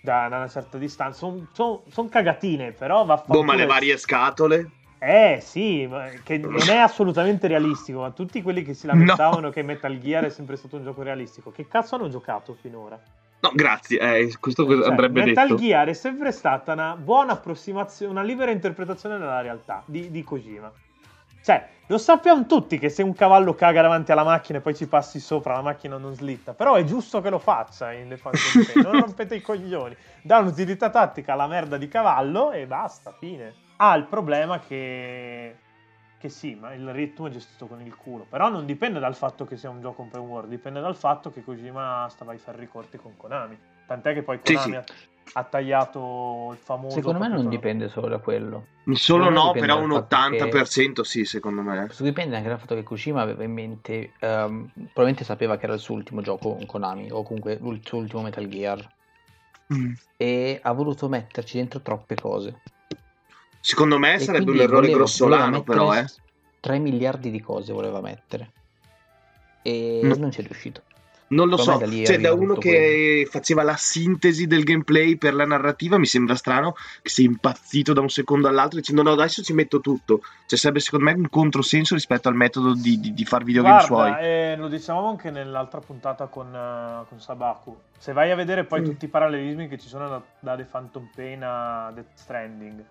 da una certa distanza. Sono son, son cagatine, però vaffanculo. Boh, ma le varie scatole? Eh, sì, che non è assolutamente realistico, ma tutti quelli che si lamentavano no. che Metal Gear è sempre stato un gioco realistico, che cazzo hanno giocato finora? No, grazie, eh, questo cioè, andrebbe Metal detto. Metal Gear è sempre stata una buona approssimazione, una libera interpretazione della realtà di, di Kojima. Cioè, lo sappiamo tutti che se un cavallo caga davanti alla macchina e poi ci passi sopra, la macchina non slitta. Però è giusto che lo faccia in The Phantom Pain. Non rompete i coglioni. Dà un'utilità tattica alla merda di cavallo e basta, fine. Ha il problema che... che sì, ma il ritmo è gestito con il culo. Però non dipende dal fatto che sia un gioco open world, dipende dal fatto che Kojima stava ai ferri corti con Konami. Tant'è che poi Konami... Sì, sì. ha tagliato il famoso, secondo me non dipende solo da quello, solo no, però un ottanta per cento che... sì, secondo me dipende anche dal fatto che Kojima aveva in mente um, probabilmente sapeva che era il suo ultimo gioco con Konami o comunque il suo ultimo Metal Gear mm. e ha voluto metterci dentro troppe cose, secondo me, e sarebbe un errore voleva, grossolano voleva però eh. tre miliardi di cose voleva mettere e mm. non ci è riuscito. Non lo so, cioè da uno che quello. Faceva la sintesi del gameplay per la narrativa, mi sembra strano che sia impazzito da un secondo all'altro dicendo no, adesso ci metto tutto. Cioè sarebbe secondo me un controsenso rispetto al metodo di, di, di far videogame suoi. Eh, lo dicevamo anche nell'altra puntata con, uh, con Sabaku. Se vai a vedere poi mm. tutti i parallelismi che ci sono da, da The Phantom Pain a Death Stranding.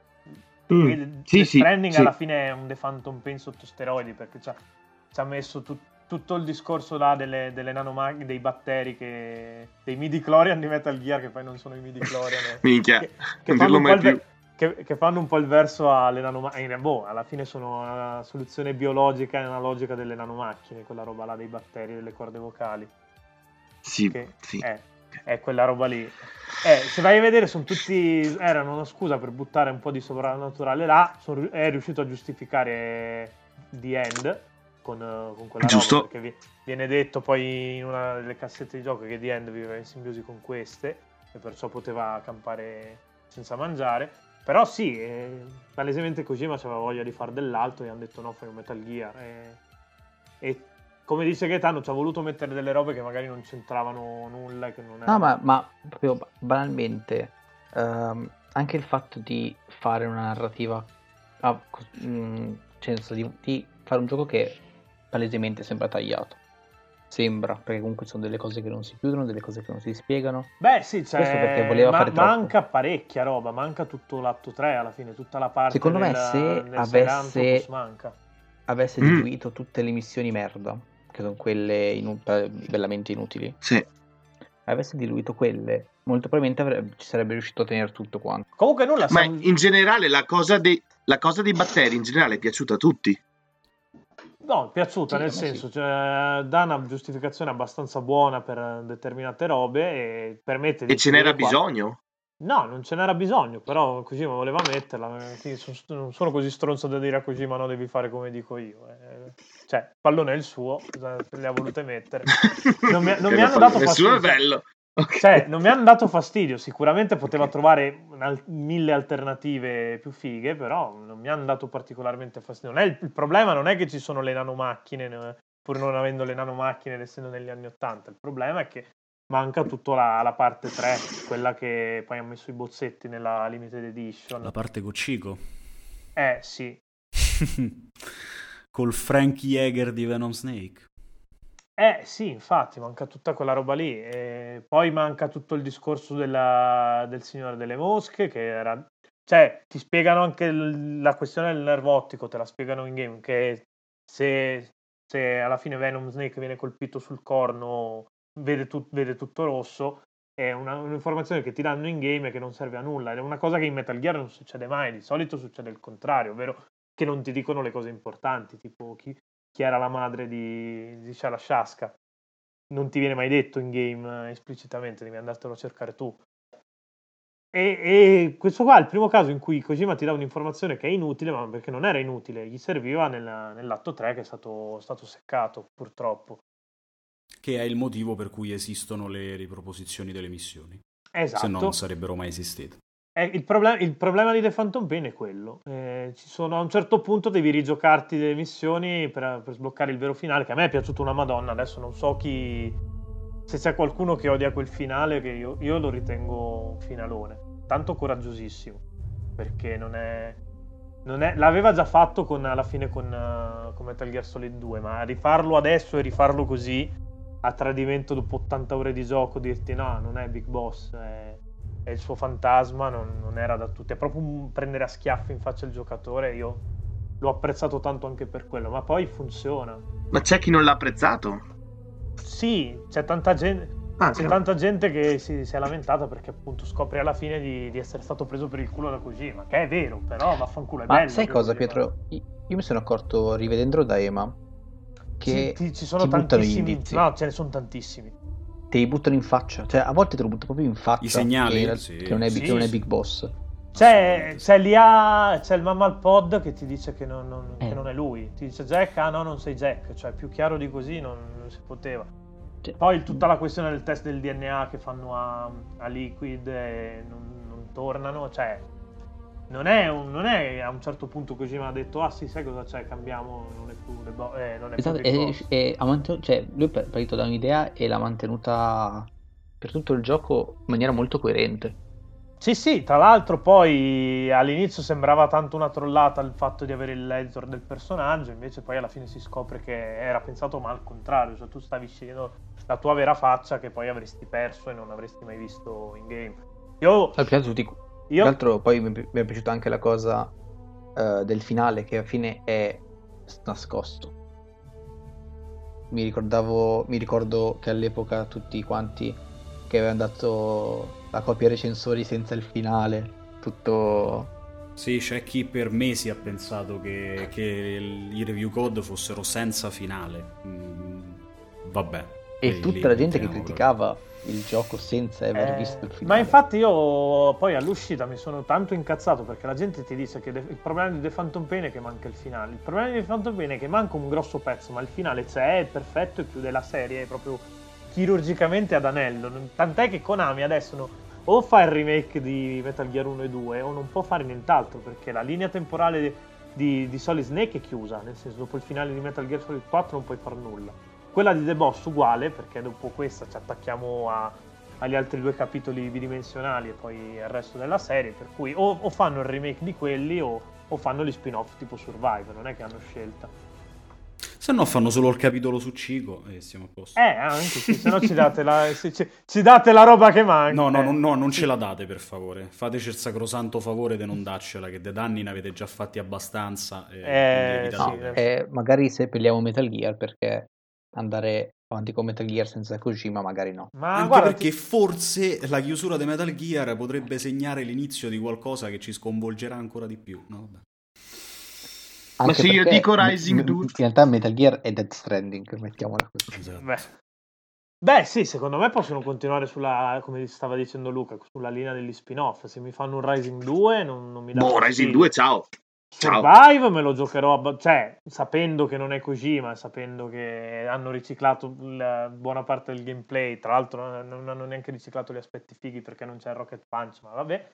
Mm. E, sì, Death sì, Stranding sì. alla fine è un The Phantom Pain sotto steroidi perché ci ha messo tutto. Tutto il discorso là delle, delle nanomag, dei batteri, che dei midichlorian di Metal Gear, che poi non sono i midichlorian. Minchia, che, che, fanno mai più. Ver- che, che fanno un po' il verso alle nanomacchine. Boh, alla fine sono una soluzione biologica e analogica delle nanomacchine, quella roba là dei batteri, delle corde vocali. Sì, che, sì. Eh, è quella roba lì. Eh, se vai a vedere, sono tutti erano una scusa per buttare un po' di sovrannaturale là, sono, è riuscito a giustificare The End. Con, con quella roba, perché vi, viene detto poi in una delle cassette di gioco che The End viveva in simbiosi con queste e perciò poteva campare senza mangiare, Però sì, eh, palesemente Kojima aveva voglia di fare dell'altro e hanno detto no, fai un Metal Gear. E, e come dice Gaetano, ci ha voluto mettere delle robe che magari non c'entravano nulla. Che non erano... No, ma, ma proprio banalmente, ehm, anche il fatto di fare una narrativa, ah, mh, senso di, di fare un gioco che palesemente sembra tagliato. Sembra, perché comunque sono delle cose che non si chiudono, delle cose che non si spiegano. Beh sì, cioè, questo perché voleva ma- fare troppo. Manca parecchia roba, manca tutto l'atto tre alla fine, tutta la parte secondo me della, se avesse manca. avesse mm. diluito tutte le missioni merda, che sono quelle inu- bellamente inutili, sì, avesse diluito quelle, molto probabilmente avrebbe, ci sarebbe riuscito a tenere tutto quanto. Comunque non la ma san... in generale la cosa, dei, la cosa dei batteri in generale è piaciuta a tutti. No, piaciuta sì, nel senso, sì. Cioè, dà una giustificazione abbastanza buona per determinate robe e permette di... E ce n'era qua. bisogno? No, non ce n'era bisogno, però Kojima voleva metterla. Non sono così stronzo da dire a Kojima no, devi fare come dico io. Cioè, pallone è il suo, le ha volute mettere. Non mi, non mi hanno dato fastidio. È bello. Okay. Cioè, non mi hanno dato fastidio, sicuramente poteva okay. trovare una, mille alternative più fighe, però non mi hanno dato particolarmente fastidio. Non è il, il problema non è che ci sono le nanomacchine, pur non avendo le nanomacchine ed essendo negli anni ottanta, il problema è che manca tutta la, la parte tre, quella che poi hanno messo i bozzetti nella limited edition. La parte Cico. Eh, sì. Col Frank Jäger di Venom Snake. Eh sì, infatti, manca tutta quella roba lì. E poi manca tutto il discorso della, del Signore delle Mosche, che era... Cioè, ti spiegano anche l- la questione del nervo ottico, te la spiegano in game, che se, se alla fine Venom Snake viene colpito sul corno, vede, tu- vede tutto rosso, è una, un'informazione che ti danno in game e che non serve a nulla. È una cosa che in Metal Gear non succede mai, di solito succede il contrario, ovvero che non ti dicono le cose importanti, tipo... chi chi era la madre di, di Shalashaska non ti viene mai detto in game esplicitamente, devi andartelo a cercare tu. E, e questo qua è il primo caso in cui Kojima ti dà un'informazione che è inutile, ma perché non era inutile, gli serviva nella, nell'atto tre, che è stato, stato seccato purtroppo, che è il motivo per cui esistono le riproposizioni delle missioni. Esatto. Se no non sarebbero mai esistite. Eh, il, problem- il problema di The Phantom Pain è quello, eh, ci sono, a un certo punto devi rigiocarti delle missioni per, per sbloccare il vero finale, che a me è piaciuto una madonna. Adesso non so chi, se c'è qualcuno che odia quel finale, che io, io lo ritengo un finalone tanto coraggiosissimo, perché non è, non è l'aveva già fatto con, alla fine con, uh, con Metal Gear Solid due, ma rifarlo adesso e rifarlo così a tradimento dopo ottanta ore di gioco, dirti no, non è Big Boss, è... e il suo fantasma non, non era da tutti, è proprio un prendere a schiaffi in faccia il giocatore. Io l'ho apprezzato tanto anche per quello, ma poi funziona. Ma c'è chi non l'ha apprezzato? Sì, c'è tanta gente ah, c'è no. tanta gente che si, si è lamentata perché appunto scopre alla fine di, di essere stato preso per il culo da Kojima, che è vero, però vaffanculo, è ma bello. Sai cosa, Pietro? Io, io mi sono accorto rivedendolo da Ema che sì, ti, ci sono tantissimi, no, ce ne sono tantissimi. Te li buttano in faccia, cioè a volte te lo buttano proprio in faccia. I segnali, che, era, sì, che, non, è, sì, che sì. non è Big Boss. C'è, c'è l'I A, c'è il mamma al pod che ti dice che non, non, eh. che non è lui. Ti dice Jack, ah no, non sei Jack. Cioè più chiaro di così non, non si poteva. Cioè, poi tutta la questione del test del D N A che fanno a, a Liquid e non, non tornano. Cioè non è, un, non è a un certo punto così mi ha detto ah sì, sai cosa c'è, cambiamo, non è più bo- eh, non è esatto, più e, e, ha mantenuto, cioè lui è partito da un'idea e l'ha mantenuta per tutto il gioco in maniera molto coerente. Sì sì, tra l'altro poi all'inizio sembrava tanto una trollata il fatto di avere l'editor del personaggio, invece poi alla fine si scopre che era pensato ma al contrario, cioè tu stavi scegliendo la tua vera faccia che poi avresti perso e non avresti mai visto in game. Io al piano tutti Io... Tra l'altro poi mi è piaciuta anche la cosa uh, del finale, che alla fine è nascosto. Mi ricordavo, mi ricordo che all'epoca tutti quanti che avevano dato la copia ai recensori senza il finale, tutto... Sì, c'è chi per mesi ha pensato che, che i review code fossero senza finale. Mm, vabbè. E tutta la gente che criticava il gioco senza aver eh, visto il finale. Ma infatti io poi all'uscita mi sono tanto incazzato perché la gente ti dice che de- il problema di The Phantom Pain è che manca il finale. Il problema di The Phantom Pain è che manca un grosso pezzo, ma il finale c'è, è perfetto e chiude la serie proprio chirurgicamente ad anello. Tant'è che Konami adesso no, o fa il remake di Metal Gear uno e due o non può fare nient'altro, perché la linea temporale di, di Solid Snake è chiusa, nel senso, dopo il finale di Metal Gear Solid quattro non puoi far nulla. Quella di The Boss uguale, perché dopo questa ci attacchiamo a, agli altri due capitoli bidimensionali e poi al resto della serie, per cui o, o fanno il remake di quelli o, o fanno gli spin-off tipo Survive, non è che hanno scelta. Se no fanno solo il capitolo su Cico e siamo a posto. Eh, anche sì, se no ci date la, se ci, ci date la roba che manca. No, no, no, no non sì. ce la date, per favore. Fateci il sacrosanto favore di non darcela, che dei danni ne avete già fatti abbastanza. E eh, sì, no, eh, magari se prendiamo Metal Gear, perché andare avanti con Metal Gear senza Kojima magari no. Ma anche guarda, perché ti... forse la chiusura di Metal Gear potrebbe segnare l'inizio di qualcosa che ci sconvolgerà ancora di più, no? Vabbè. Anche ma se io dico Rising m- due... In realtà Metal Gear è Death Stranding, mettiamola così. Esatto. Beh. Beh sì, secondo me possono continuare sulla, come stava dicendo Luca, sulla linea degli spin-off. Se mi fanno un Rising due non, non mi dà... No, Rising due, ciao! Survive ciao. Me lo giocherò, ab- cioè, sapendo che non è Kojima, sapendo che hanno riciclato la buona parte del gameplay, tra l'altro non hanno neanche riciclato gli aspetti fighi perché non c'è il Rocket Punch, ma vabbè,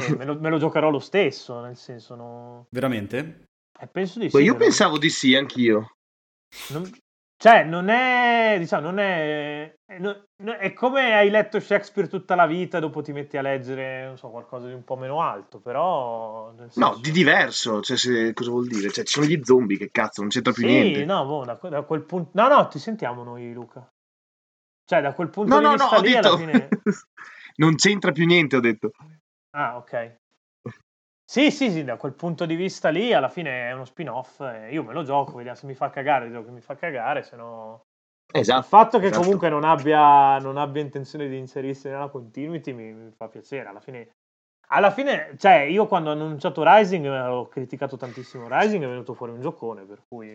eh, me, lo, me lo giocherò lo stesso, nel senso... No... Veramente? Eh, penso di sì. Beh, io pensavo di sì, anch'io. Non, cioè, non è. Diciamo, non è. È, non, è come hai letto Shakespeare tutta la vita, dopo ti metti a leggere, non so, qualcosa di un po' meno alto, però. Senso, no, di diverso. Cioè, se, cosa vuol dire? Cioè, ci sono gli zombie, che cazzo, non c'entra più sì, niente. Sì, no, boh, da, da quel punto. No, no, ti sentiamo noi, Luca. Cioè, da quel punto no, di no, vista no, lì, ho detto... alla fine. Non c'entra più niente, ho detto. Ah, ok. Sì, sì, sì, da quel punto di vista lì alla fine è uno spin-off, eh, io me lo gioco, vediamo se mi fa cagare, gioco che mi fa cagare, se no... Esatto. Il fatto che esatto. comunque non abbia, non abbia intenzione di inserirsi nella continuity mi, mi fa piacere, alla fine... Alla fine, cioè, io quando ho annunciato Rising ho criticato tantissimo Rising, è venuto fuori un giocone, per cui...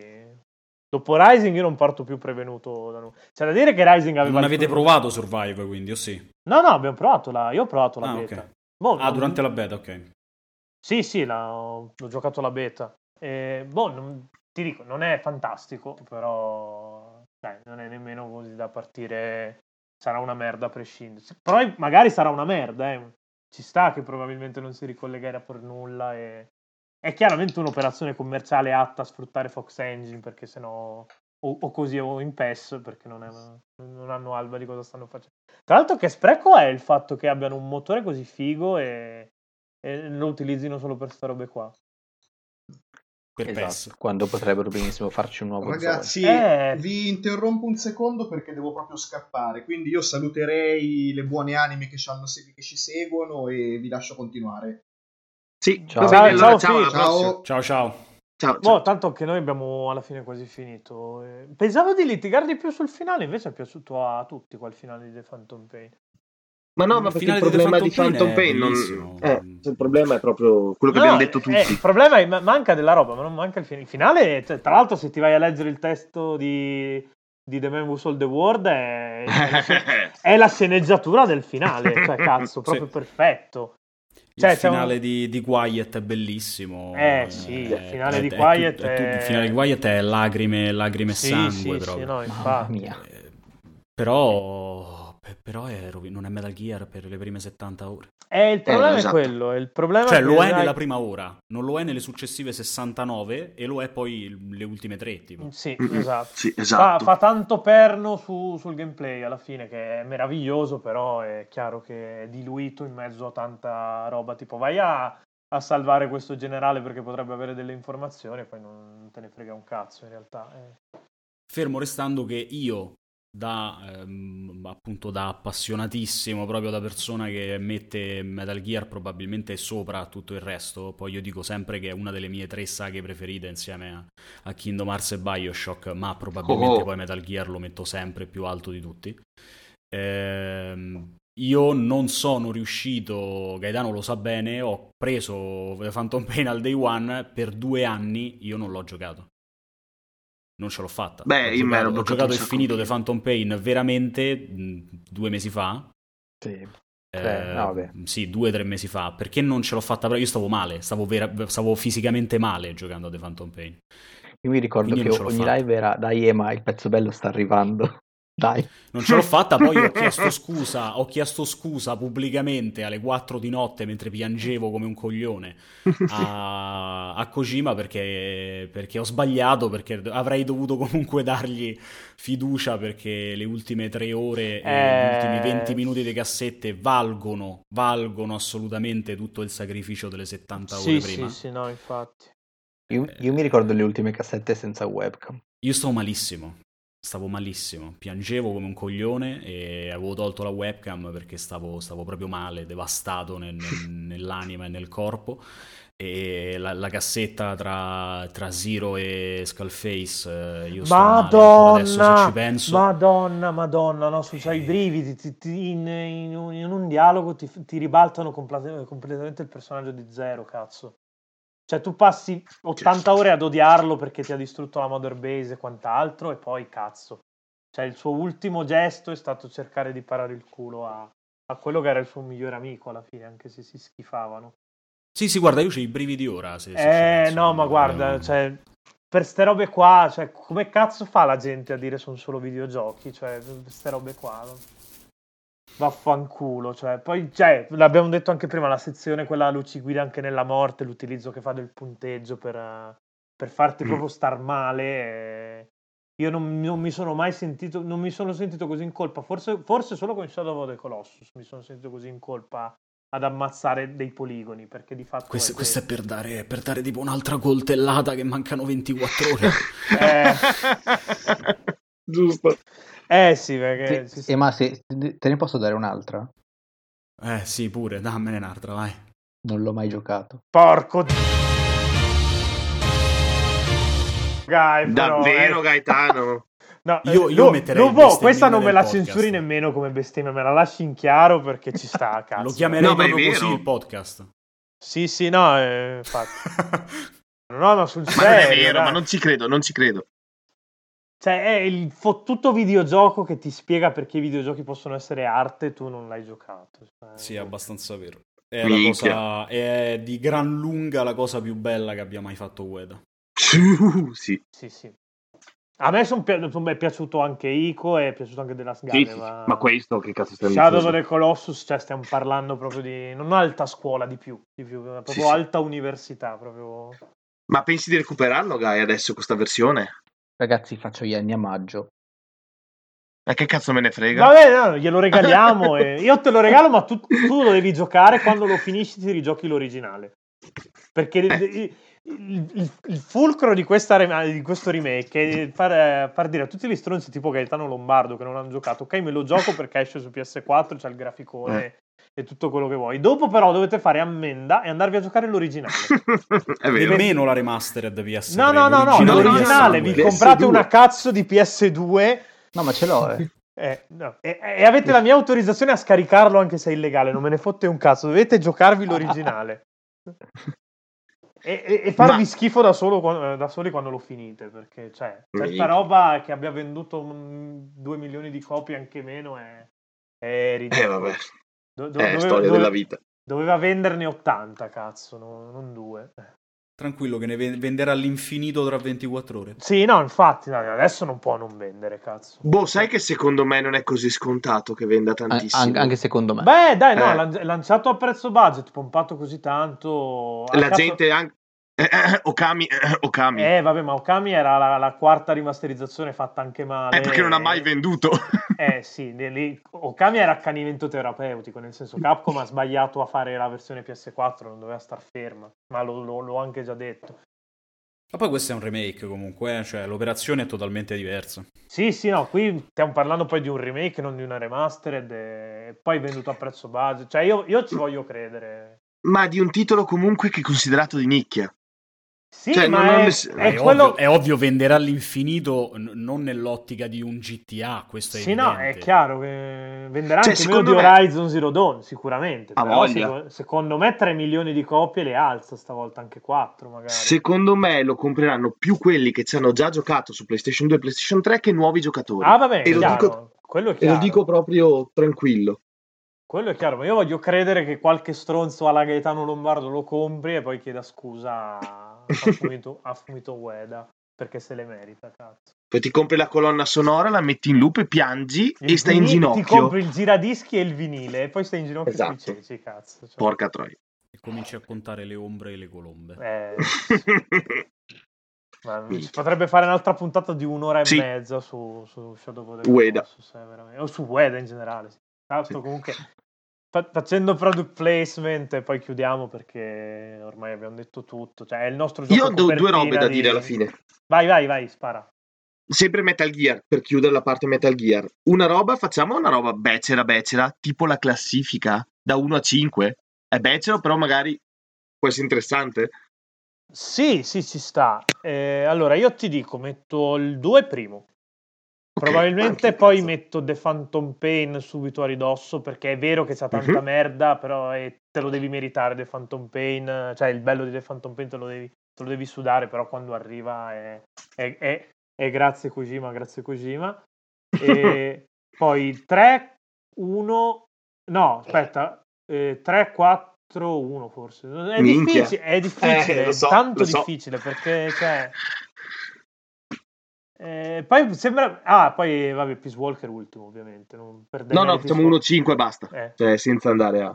Dopo Rising io non parto più prevenuto da nulla. C'è da dire che Rising aveva... Non avete provato Survive, quindi, o sì? No, no, abbiamo provato la... Io ho provato la ah, beta. Okay. Boh, ah, non... durante la beta, ok. Sì, sì, l'ho, l'ho giocato la beta. Eh, boh, non, ti dico, non è fantastico, però dai, non è nemmeno così da partire. Sarà una merda a prescindere. Però magari sarà una merda, eh. Ci sta che probabilmente non si ricollegherà per nulla. E... È chiaramente un'operazione commerciale atta a sfruttare Fox Engine, perché sennò... O, o così o in P E S, perché non, è, non hanno alba di cosa stanno facendo. Tra l'altro che spreco è il fatto che abbiano un motore così figo e... E lo utilizzino solo per sta robe qua. Per esatto, P E S. Quando potrebbero benissimo farci un nuovo... Ragazzi, eh... vi interrompo un secondo perché devo proprio scappare, quindi io saluterei le buone anime che ci, hanno, che ci seguono e vi lascio continuare. Sì, ciao. Ciao, allora, ciao, ciao, ciao, ciao. Ciao, ciao. Oh, tanto che noi abbiamo alla fine quasi finito. Pensavo di litigare di più sul finale, invece è piaciuto a tutti quel finale di The Phantom Pain. Ma no, ma perché il problema di Phantom Pain non... eh, il problema è proprio quello che no, abbiamo detto tutti. Eh, il problema è manca della roba, ma non manca il finale. Il finale, cioè, tra l'altro, se ti vai a leggere il testo di, di The Man Who Sold the World, è, è la sceneggiatura del finale, cioè cazzo, proprio sì. perfetto. Cioè, il finale un... di, di Quiet è bellissimo. Eh sì, è, il finale è, di Quiet è, è... è... Il finale di Quiet è lacrime, lacrime e sì, sangue, sì, proprio. Sì, no, infatti. Mia. Però... Però è, non è Metal Gear per le prime settanta ore. Eh, il problema eh, esatto. è quello. Il problema cioè, è lo è nella hai... prima ora, non lo è nelle successive sessantanove e lo è poi le ultime tre. Tipo. Sì, esatto. Sì, esatto. Fa, fa tanto perno su, sul gameplay alla fine, che è meraviglioso, però è chiaro che è diluito in mezzo a tanta roba. Tipo, vai a, a salvare questo generale perché potrebbe avere delle informazioni e poi non te ne frega un cazzo in realtà. Eh. Fermo restando che io... da ehm, appunto da appassionatissimo, proprio da persona che mette Metal Gear probabilmente sopra tutto il resto, poi io dico sempre che è una delle mie tre saghe preferite insieme a, a Kingdom Hearts e Bioshock, ma probabilmente oh oh. poi Metal Gear lo metto sempre più alto di tutti. ehm, io non sono riuscito, Gaetano lo sa bene, ho preso Phantom Pain al day one, per due anni io non l'ho giocato. Non ce l'ho fatta. Beh, ho giocato, ho giocato e finito The Phantom Pain veramente mh, due mesi fa. Sì, tre, eh, no, sì, due o tre mesi fa. Perché non ce l'ho fatta? Però io stavo male, stavo, vera- stavo fisicamente male giocando a The Phantom Pain. Io mi ricordo Quindi che ogni fatta. live era dai Ema, il pezzo bello sta arrivando. Dai. Non ce l'ho fatta, poi ho chiesto scusa, ho chiesto scusa pubblicamente alle quattro di notte mentre piangevo come un coglione a, a Kojima perché, perché ho sbagliato, perché avrei dovuto comunque dargli fiducia, perché le ultime tre ore e eh... gli ultimi venti minuti di cassette valgono, valgono assolutamente tutto il sacrificio delle settanta sì, ore prima. Sì, sì, no, infatti. Io, io mi ricordo le ultime cassette senza webcam. Io stavo malissimo. Stavo malissimo, piangevo come un coglione e avevo tolto la webcam perché stavo, stavo proprio male, devastato nel, nel, nell'anima e nel corpo. E la, la cassetta tra, tra Zero e Skullface, io sto Madonna, male, adesso se ci penso. Madonna, madonna, no, su, sai, i brividi ti, ti, in, in, un, in un dialogo ti, ti ribaltano complet- completamente il personaggio di Zero, cazzo. Cioè tu passi ottanta ore ad odiarlo perché ti ha distrutto la mother base e quant'altro e poi cazzo, cioè il suo ultimo gesto è stato cercare di parare il culo a, a quello che era il suo migliore amico alla fine, anche se si schifavano. Sì sì, guarda, io c'ho i brividi ora se, se eh no, ma guarda, cioè per ste robe qua, cioè come cazzo fa la gente a dire sono solo videogiochi, cioè per ste robe qua no? Vaffanculo, cioè poi cioè, l'abbiamo detto anche prima, la sezione quella luciguida anche nella morte, l'utilizzo che fa del punteggio per, per farti mm. proprio star male. Io non, non mi sono mai sentito, non mi sono sentito così in colpa, forse, forse solo con Shadow of the Colossus mi sono sentito così in colpa ad ammazzare dei poligoni, perché di fatto questo è, questo è per dare per dare tipo un'altra coltellata che mancano ventiquattro ore. eh. Giusto. Eh sì, perché... Sì, sì, sì. Eh, ma se te ne posso dare un'altra? Eh sì, pure, dammene un'altra, vai. Non l'ho mai giocato. Porco... Gai, però, davvero eh. Gaetano? No, io, io no, metterei no, boh, questa non me la podcast. Censuri nemmeno come bestemmia, me la lasci in chiaro perché ci sta, cazzo. Lo chiamerei no, proprio così il podcast. Sì, sì, no, eh, infatti. No, no, sul serio. Ma non è vero, dai. Ma non ci credo, non ci credo. Cioè, è il fottuto videogioco che ti spiega perché i videogiochi possono essere arte e tu non l'hai giocato. Cioè... Sì, è abbastanza vero. È, la cosa, è di gran lunga la cosa più bella che abbia mai fatto Ueda. Sì. Sì, sì. A me son pi- è piaciuto anche Ico e è piaciuto anche della Sgane. Sì, sì, ma... ma questo che cazzo stiamo dicendo? Shadow of the Colossus, cioè stiamo parlando proprio di... Non alta scuola, di più. Di più proprio sì, alta sì. Università, proprio... Ma pensi di recuperarlo, Gai, adesso questa versione? Ragazzi, faccio gli anni a maggio. Ma che cazzo me ne frega? Vabbè, no, glielo regaliamo. E... Io te lo regalo, ma tu, tu lo devi giocare. Quando lo finisci ti rigiochi l'originale. Perché il, il, il fulcro di, questa, di questo remake è far, far dire a tutti gli stronzi tipo Gaetano Lombardo che non hanno giocato. Ok, me lo gioco perché esce su P S quattro, c'ha il graficone eh. e tutto quello che vuoi. Dopo però dovete fare ammenda e andarvi a giocare l'originale. È vero. E meno la remastered P S tre. No, no, no, no, l'originale, l'originale. Vi comprate una cazzo di P S due. No, ma ce l'ho, eh. Eh, no. e, e avete la mia autorizzazione a scaricarlo anche se è illegale, non me ne fotte un cazzo. Dovete giocarvi l'originale. E, e, e farvi ma... schifo da, solo, da soli quando lo finite, perché cioè, questa roba che abbia venduto due milioni di copie anche meno è, è ridicolo. Eh, Do- do- eh, doveva, storia dove- della vita. Doveva venderne ottanta, cazzo, no, non due. Tranquillo che ne venderà all'infinito tra ventiquattro ore. Sì, no, infatti, no, adesso non può non vendere, cazzo. Boh, sai che secondo me non è così scontato che venda tantissimo. An- anche secondo me. Beh, dai, no, eh. lan- lanciato a prezzo budget, pompato così tanto... La cazzo... gente anche... Eh, eh, Okami, eh, Okami. Eh, vabbè, ma Okami era la, la quarta rimasterizzazione fatta anche male. Eh, perché non ha mai venduto. Eh, sì, lì, Okami era accanimento terapeutico, nel senso Capcom ha sbagliato a fare la versione P S quattro, non doveva star ferma, ma lo, lo, l'ho anche già detto. Ma poi questo è un remake comunque, cioè l'operazione è totalmente diversa. Sì, sì, no, qui stiamo parlando poi di un remake, non di una remastered, e poi venduto a prezzo base. Cioè io, io ci voglio credere. Ma di un titolo comunque che è considerato di nicchia. Sì, cioè, ma non, è, non le... è, è, quello... ovvio, è ovvio venderà all'infinito, n- non nell'ottica di un G T A, questo è sì, evidente. Sì, no, è chiaro che venderà cioè, anche meno di Horizon me... Zero Dawn, sicuramente. Ah, però seco- secondo me tre milioni di copie le alza stavolta, anche quattro magari. Secondo me lo compreranno più quelli che ci hanno già giocato su PlayStation due e PlayStation tre che nuovi giocatori. Ah, vabbè, e lo dico... quello è chiaro. E lo dico proprio tranquillo. Quello è chiaro, ma io voglio credere che qualche stronzo alla Gaetano Lombardo lo compri e poi chieda scusa a Fumito, a Fumito Ueda, perché se le merita, cazzo. Poi ti compri la colonna sonora, la metti in loop e piangi il e stai vinile, in ginocchio. Ti compri il giradischi e il vinile e poi stai in ginocchio, esatto. E ceci, cazzo. Cioè. Porca troia. E cominci a contare le ombre e le colombe. Eh... Ma si potrebbe fare un'altra puntata di un'ora e sì. mezza su, su Shadow of the Colossus, veramente. O su Ueda in generale. Tanto sì. comunque fa- facendo product placement e poi chiudiamo perché ormai abbiamo detto tutto. Cioè, è il nostro gioco. Io ho due robe da di... dire alla fine. Vai, vai, vai, spara. Sempre Metal Gear, per chiudere la parte Metal Gear. Una roba, facciamo una roba becera becera, tipo la classifica da uno a cinque. È becero, però magari può essere interessante. Sì, sì, ci sta. Eh, allora, io ti dico, metto il due primo. Okay, probabilmente poi cazzo. Metto The Phantom Pain subito a ridosso, perché è vero che c'ha tanta uh-huh. merda, però è, te lo devi meritare The Phantom Pain. Cioè, il bello di The Phantom Pain te lo devi, te lo devi sudare, però quando arriva è, è, è, è grazie Kojima, grazie Kojima. E poi tre, uno... No, aspetta. Eh, tre, quattro, uno forse. È Minchia. difficile, è difficile, eh, so, è tanto so. difficile perché cioè eh, poi sembra ah, poi vabbè, Peace Walker ultimo, ovviamente, non perdere. No, no, facciamo uno cinque e basta. Eh. Cioè senza andare a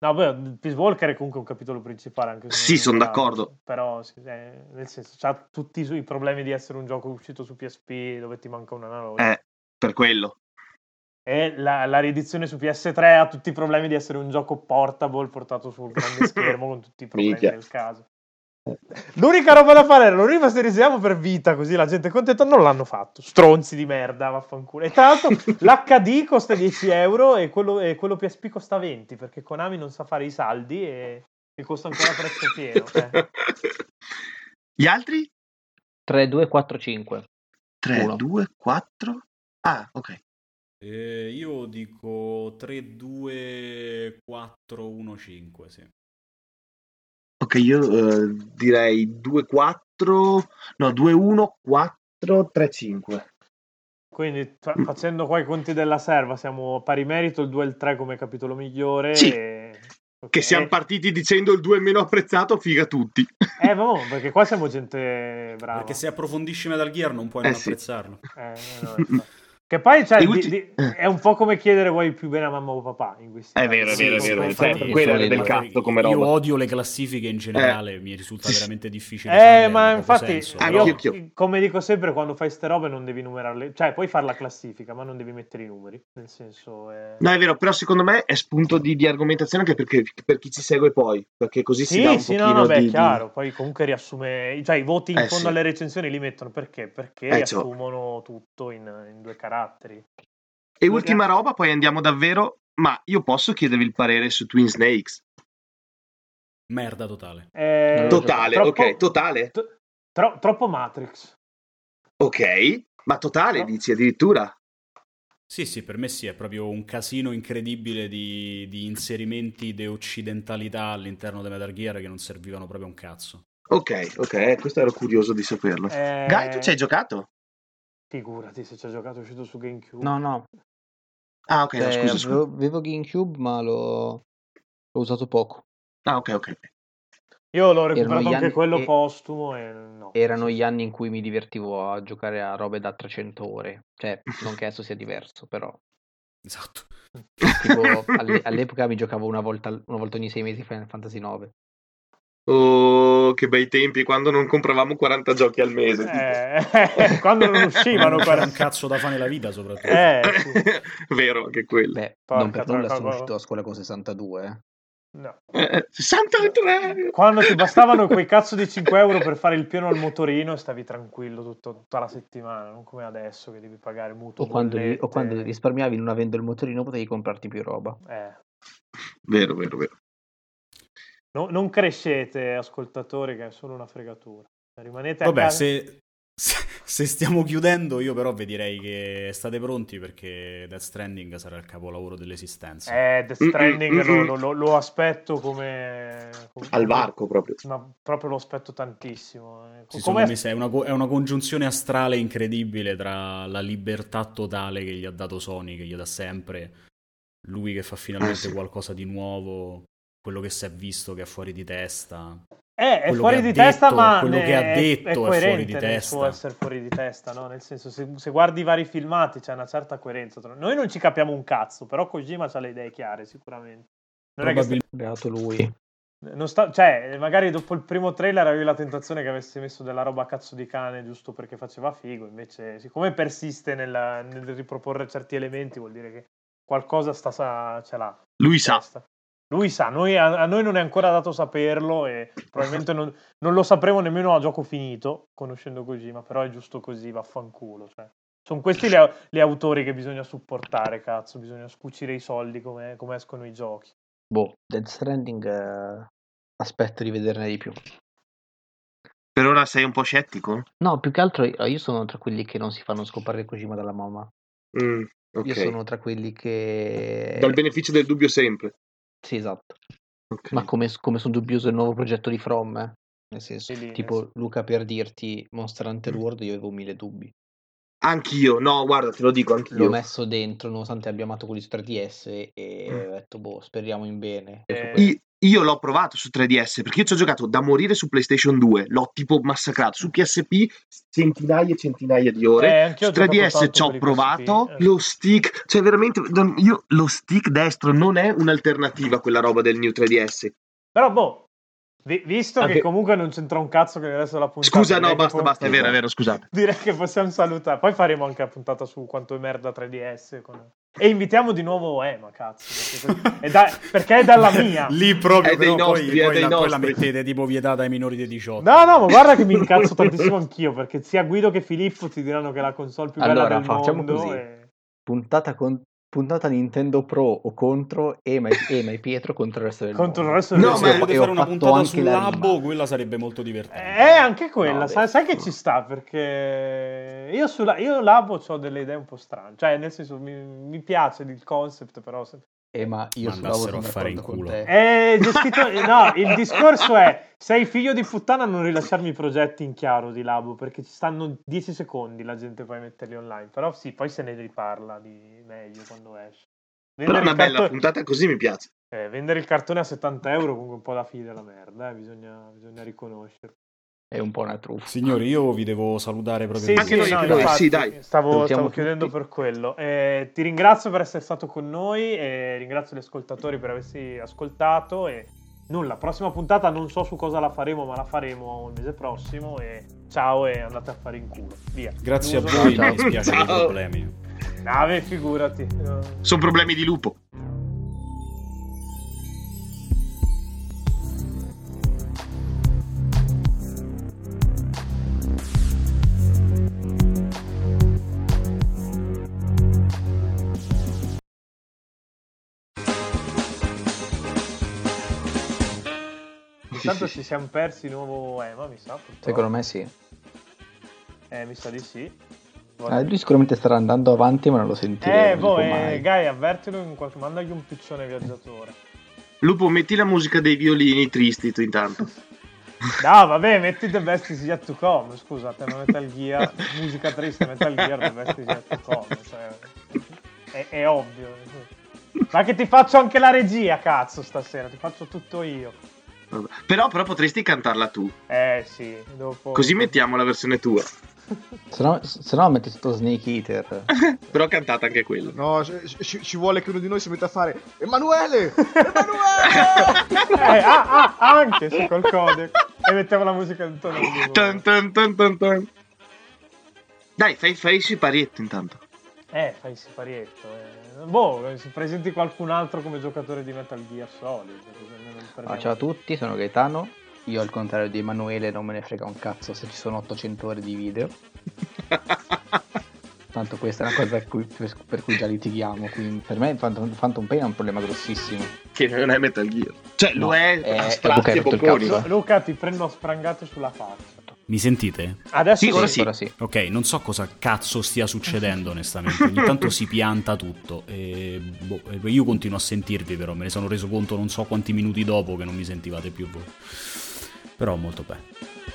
No, beh, Peace Walker è comunque un capitolo principale anche se Sì, sono d'accordo. Però sì, eh, nel senso c'ha tutti i problemi di essere un gioco uscito su P S P dove ti manca un analogico. Eh, per quello. E la, la riedizione su P S tre ha tutti i problemi di essere un gioco portable portato sul grande schermo con tutti i problemi Minchia. del caso. L'unica roba da fare era lo rimasterizziamo per vita, così la gente è contenta. Non l'hanno fatto, stronzi di merda, vaffanculo. E tra l'altro l'H D costa dieci euro e quello, e quello P S P costa venti, perché Konami non sa fare i saldi e, e costa ancora prezzo pieno. Eh. Gli altri? tre, due, quattro, cinque tre, due, quattro Ah, ok. Eh, io dico tre, due, quattro, uno, cinque sì. Ok, io eh, direi due, quattro, no, due, uno, quattro, tre, cinque Quindi tra- facendo qua i conti della serva siamo pari merito, il due e il tre come capitolo migliore. Sì. E... Okay. Che siamo partiti dicendo il due meno apprezzato, figa tutti. Eh, vabbè, perché qua siamo gente brava. Perché se approfondisci Metal Gear non puoi eh, non sì. apprezzarlo. Eh, no, che poi cioè, di, di, è un po' come chiedere vuoi più bene a mamma o papà in questi è vero, è vero, sì, è vero, cioè, quella è del cazzo come roba. Io odio le classifiche in generale, eh. mi risulta veramente difficile eh ma infatti senso, però... io, come dico sempre quando fai ste robe non devi numerarle, cioè puoi fare la classifica ma non devi mettere i numeri, nel senso è... no è vero, però secondo me è spunto di, di argomentazione anche perché per chi ci segue poi, perché così sì, si dà un sì, pochino no, no, beh, di, chiaro, di... poi comunque riassume, cioè i voti in eh, fondo sì. alle recensioni li mettono perché perché eh, riassumono cioè. tutto in, in due caratteri. E ultima roba, poi andiamo davvero. Ma io posso chiedervi il parere su Twin Snakes? Merda totale. Eh, totale, troppo, ok, totale. To- tro- troppo Matrix. Ok, ma totale, no. dici addirittura? Sì, sì, per me sì, è proprio un casino incredibile di, di inserimenti di occidentalità all'interno della Metal Gear che non servivano proprio un cazzo. Ok, ok, questo ero curioso di saperlo. Eh... Guy, tu ci hai giocato? Figurati se ci ha giocato, è uscito su Gamecube. No, no. Ah, ok, no, scusa, scusa. Avevo Gamecube, ma l'ho... l'ho usato poco. Ah, ok, ok. Io l'ho recuperato anche quello e... postumo e no. Erano gli anni in cui mi divertivo a giocare a robe da trecento ore. Cioè, non che adesso sia diverso, però... Esatto. Tipo, all... all'epoca mi giocavo una volta, una volta ogni sei mesi Final Fantasy nove. Oh, che bei tempi quando non compravamo quaranta giochi al mese, eh, quando non uscivano quaranta... un cazzo da fare nella vita soprattutto, eh, vero anche quello. Beh, non per nulla sono uscito a scuola con sessantadue no. eh, sessantatré quando ti bastavano quei cazzo di cinque euro per fare il pieno al motorino e stavi tranquillo tutto, tutta la settimana, non come adesso che devi pagare mutuo o quando, o quando risparmiavi non avendo il motorino potevi comprarti più roba, eh. vero vero vero No, non crescete, ascoltatori, che è solo una fregatura. Rimanete a Vabbè, casa. Se, se, se stiamo chiudendo, io però vi direi che state pronti perché Death Stranding sarà il capolavoro dell'esistenza. Eh, Death Stranding mm-hmm. lo, lo, lo aspetto come... come al varco proprio. Ma proprio lo aspetto tantissimo. Eh. Sì, come secondo me è una, è una congiunzione astrale incredibile tra la libertà totale che gli ha dato Sony, che gli dà sempre, lui che fa finalmente ah, sì. qualcosa di nuovo... quello che si è visto che è fuori di testa, Eh, è fuori di testa, ma quello che ha detto è fuori di testa. Può essere fuori di testa, no? Nel senso, se, se guardi i vari filmati c'è una certa coerenza. Noi non ci capiamo un cazzo, però Kojima ha le idee chiare, sicuramente. Non probabilmente è che sta... lui. Non sta... Cioè, magari dopo il primo trailer avevi la tentazione che avessi messo della roba a cazzo di cane giusto perché faceva figo. Invece, siccome persiste nella... nel riproporre certi elementi, vuol dire che qualcosa sta sa... ce l'ha. Lui sa. Lui sa, noi, a, a noi non è ancora dato saperlo e probabilmente non, non lo sapremo nemmeno a gioco finito, conoscendo Kojima, però è giusto così, vaffanculo. Cioè. Sono questi gli autori che bisogna supportare, cazzo, bisogna scucire i soldi come, come escono i giochi. Boh, Death Stranding eh, aspetto di vederne di più. Per ora sei un po' scettico? No, più che altro io sono tra quelli che non si fanno scopare Kojima dalla mamma. Mm, okay. Io sono tra quelli che... Dal beneficio del dubbio sempre. Sì, esatto. Okay. Ma come, come sono dubbioso il nuovo progetto di From, eh? Nel senso, sì, tipo sì. Luca, per dirti Monster Hunter World io avevo mille dubbi. Anch'io, no, guarda, te lo dico, anch'io. L'ho messo dentro, nonostante abbia amato quelli su tre D S e mm. ho detto, boh, speriamo in bene. Eh. Io, io l'ho provato su tre D S, perché io ci ho giocato da morire su PlayStation due, l'ho tipo massacrato. Su P S P centinaia e centinaia di ore, eh, su tre D S ci ho provato, eh. Lo stick, cioè veramente, io lo stick destro non è un'alternativa a quella roba del New tre D S. Però boh. Visto anche... che comunque non c'entra un cazzo che adesso la puntata... Scusa, no, basta, basta, è vero, è vero, scusate. Direi che possiamo salutare. Poi faremo anche la puntata su quanto è merda tre D S. Con... E invitiamo di nuovo Ema, cazzo. Perché è, da... perché è dalla mia. Lì proprio, è dei nostri, poi, è poi dei la, nostri. La mettete tipo vietata ai minori di diciotto. No, no, ma guarda che mi incazzo tantissimo anch'io, perché sia Guido che Filippo ti diranno che è la console più allora, bella del mondo. Così. E... Puntata con... Puntata Nintendo Pro o contro Ema e Pietro contro il resto del contro mondo. Il resto del no, mondo. Ma se volete fare una puntata sul Labo, quella sarebbe molto divertente. Eh, anche quella, no, sai, sai che ci sta, perché io sulla io Labo ho delle idee un po' strane. Cioè, nel senso, mi, mi piace il concept, però... Se... Eh, ma io andassero a fare in culo. Eh, gestito... no, il discorso è: sei figlio di puttana, non rilasciarmi i progetti in chiaro di Labo, perché ci stanno dieci secondi, la gente poi metterli online. Però sì, poi se ne riparla di meglio quando esce. Vendere però una cartone... bella puntata così mi piace. Eh, vendere il cartone a settanta euro comunque un po' la fine della merda, eh, bisogna, bisogna riconoscerlo. È un po' una truffa. Signori, io vi devo salutare proprio. Sì, sì, noi, no, infatti, sì, dai. Stavo, stavo chiudendo per quello. Eh, ti ringrazio per essere stato con noi e ringrazio gli ascoltatori per aversi ascoltato e nulla, prossima puntata non so su cosa la faremo, ma la faremo il mese prossimo e ciao e andate a fare in culo. Via. Grazie L'uso a voi, mi dispiace dei problemi. Nave, figurati. Sono problemi di lupo. Intanto ci siamo persi di nuovo Ema, mi sa. Purtroppo. Secondo me sì. Eh, mi sa di sì. Ah, lui sicuramente starà andando avanti, ma non lo sentiremo. Eh, boh, eh, Gai, avvertilo in qualche modo, mandagli un piccione viaggiatore. Lupo, metti la musica dei violini tristi tu intanto. No, vabbè, metti The Best Is Yet To Come, scusate, ma Metal Gear, musica triste, Metal Gear, The Best Is Yet To Come, cioè, è, è ovvio. Ma che ti faccio anche la regia, cazzo, stasera, ti faccio tutto io. Però, però potresti cantarla tu. Eh sì, dopo... Così mettiamo la versione tua. Se no, se no metti tutto Snake Eater. Però cantata anche quella. No, ci, ci vuole che uno di noi si metta a fare Emanuele! Emanuele! eh, ah, ah, anche su col codec. E mettiamo la musica in tono. Tan, tan, tan, tan, tan. Dai, fai, fai il siparietto intanto. Eh, fai il siparietto. Eh. Boh, si presenti qualcun altro come giocatore di Metal Gear Solid. Ah, ciao a tutti, sono Gaetano. Io al contrario di Emanuele non me ne frega un cazzo se ci sono ottocento ore di video. Tanto questa è una cosa cui, per cui già litighiamo, quindi per me Phantom, Phantom Pain è un problema grossissimo. Che non è Metal Gear. Cioè no, lo è, è a sprazzi e bocconi. Luca, ti prendo sprangato sulla faccia. Mi sentite? Adesso sì, ora sì. Ora sì. Ok, non so cosa cazzo stia succedendo onestamente. Ogni tanto si pianta tutto e boh, io continuo a sentirvi, però me ne sono reso conto non so quanti minuti dopo che non mi sentivate più voi. Però molto bene.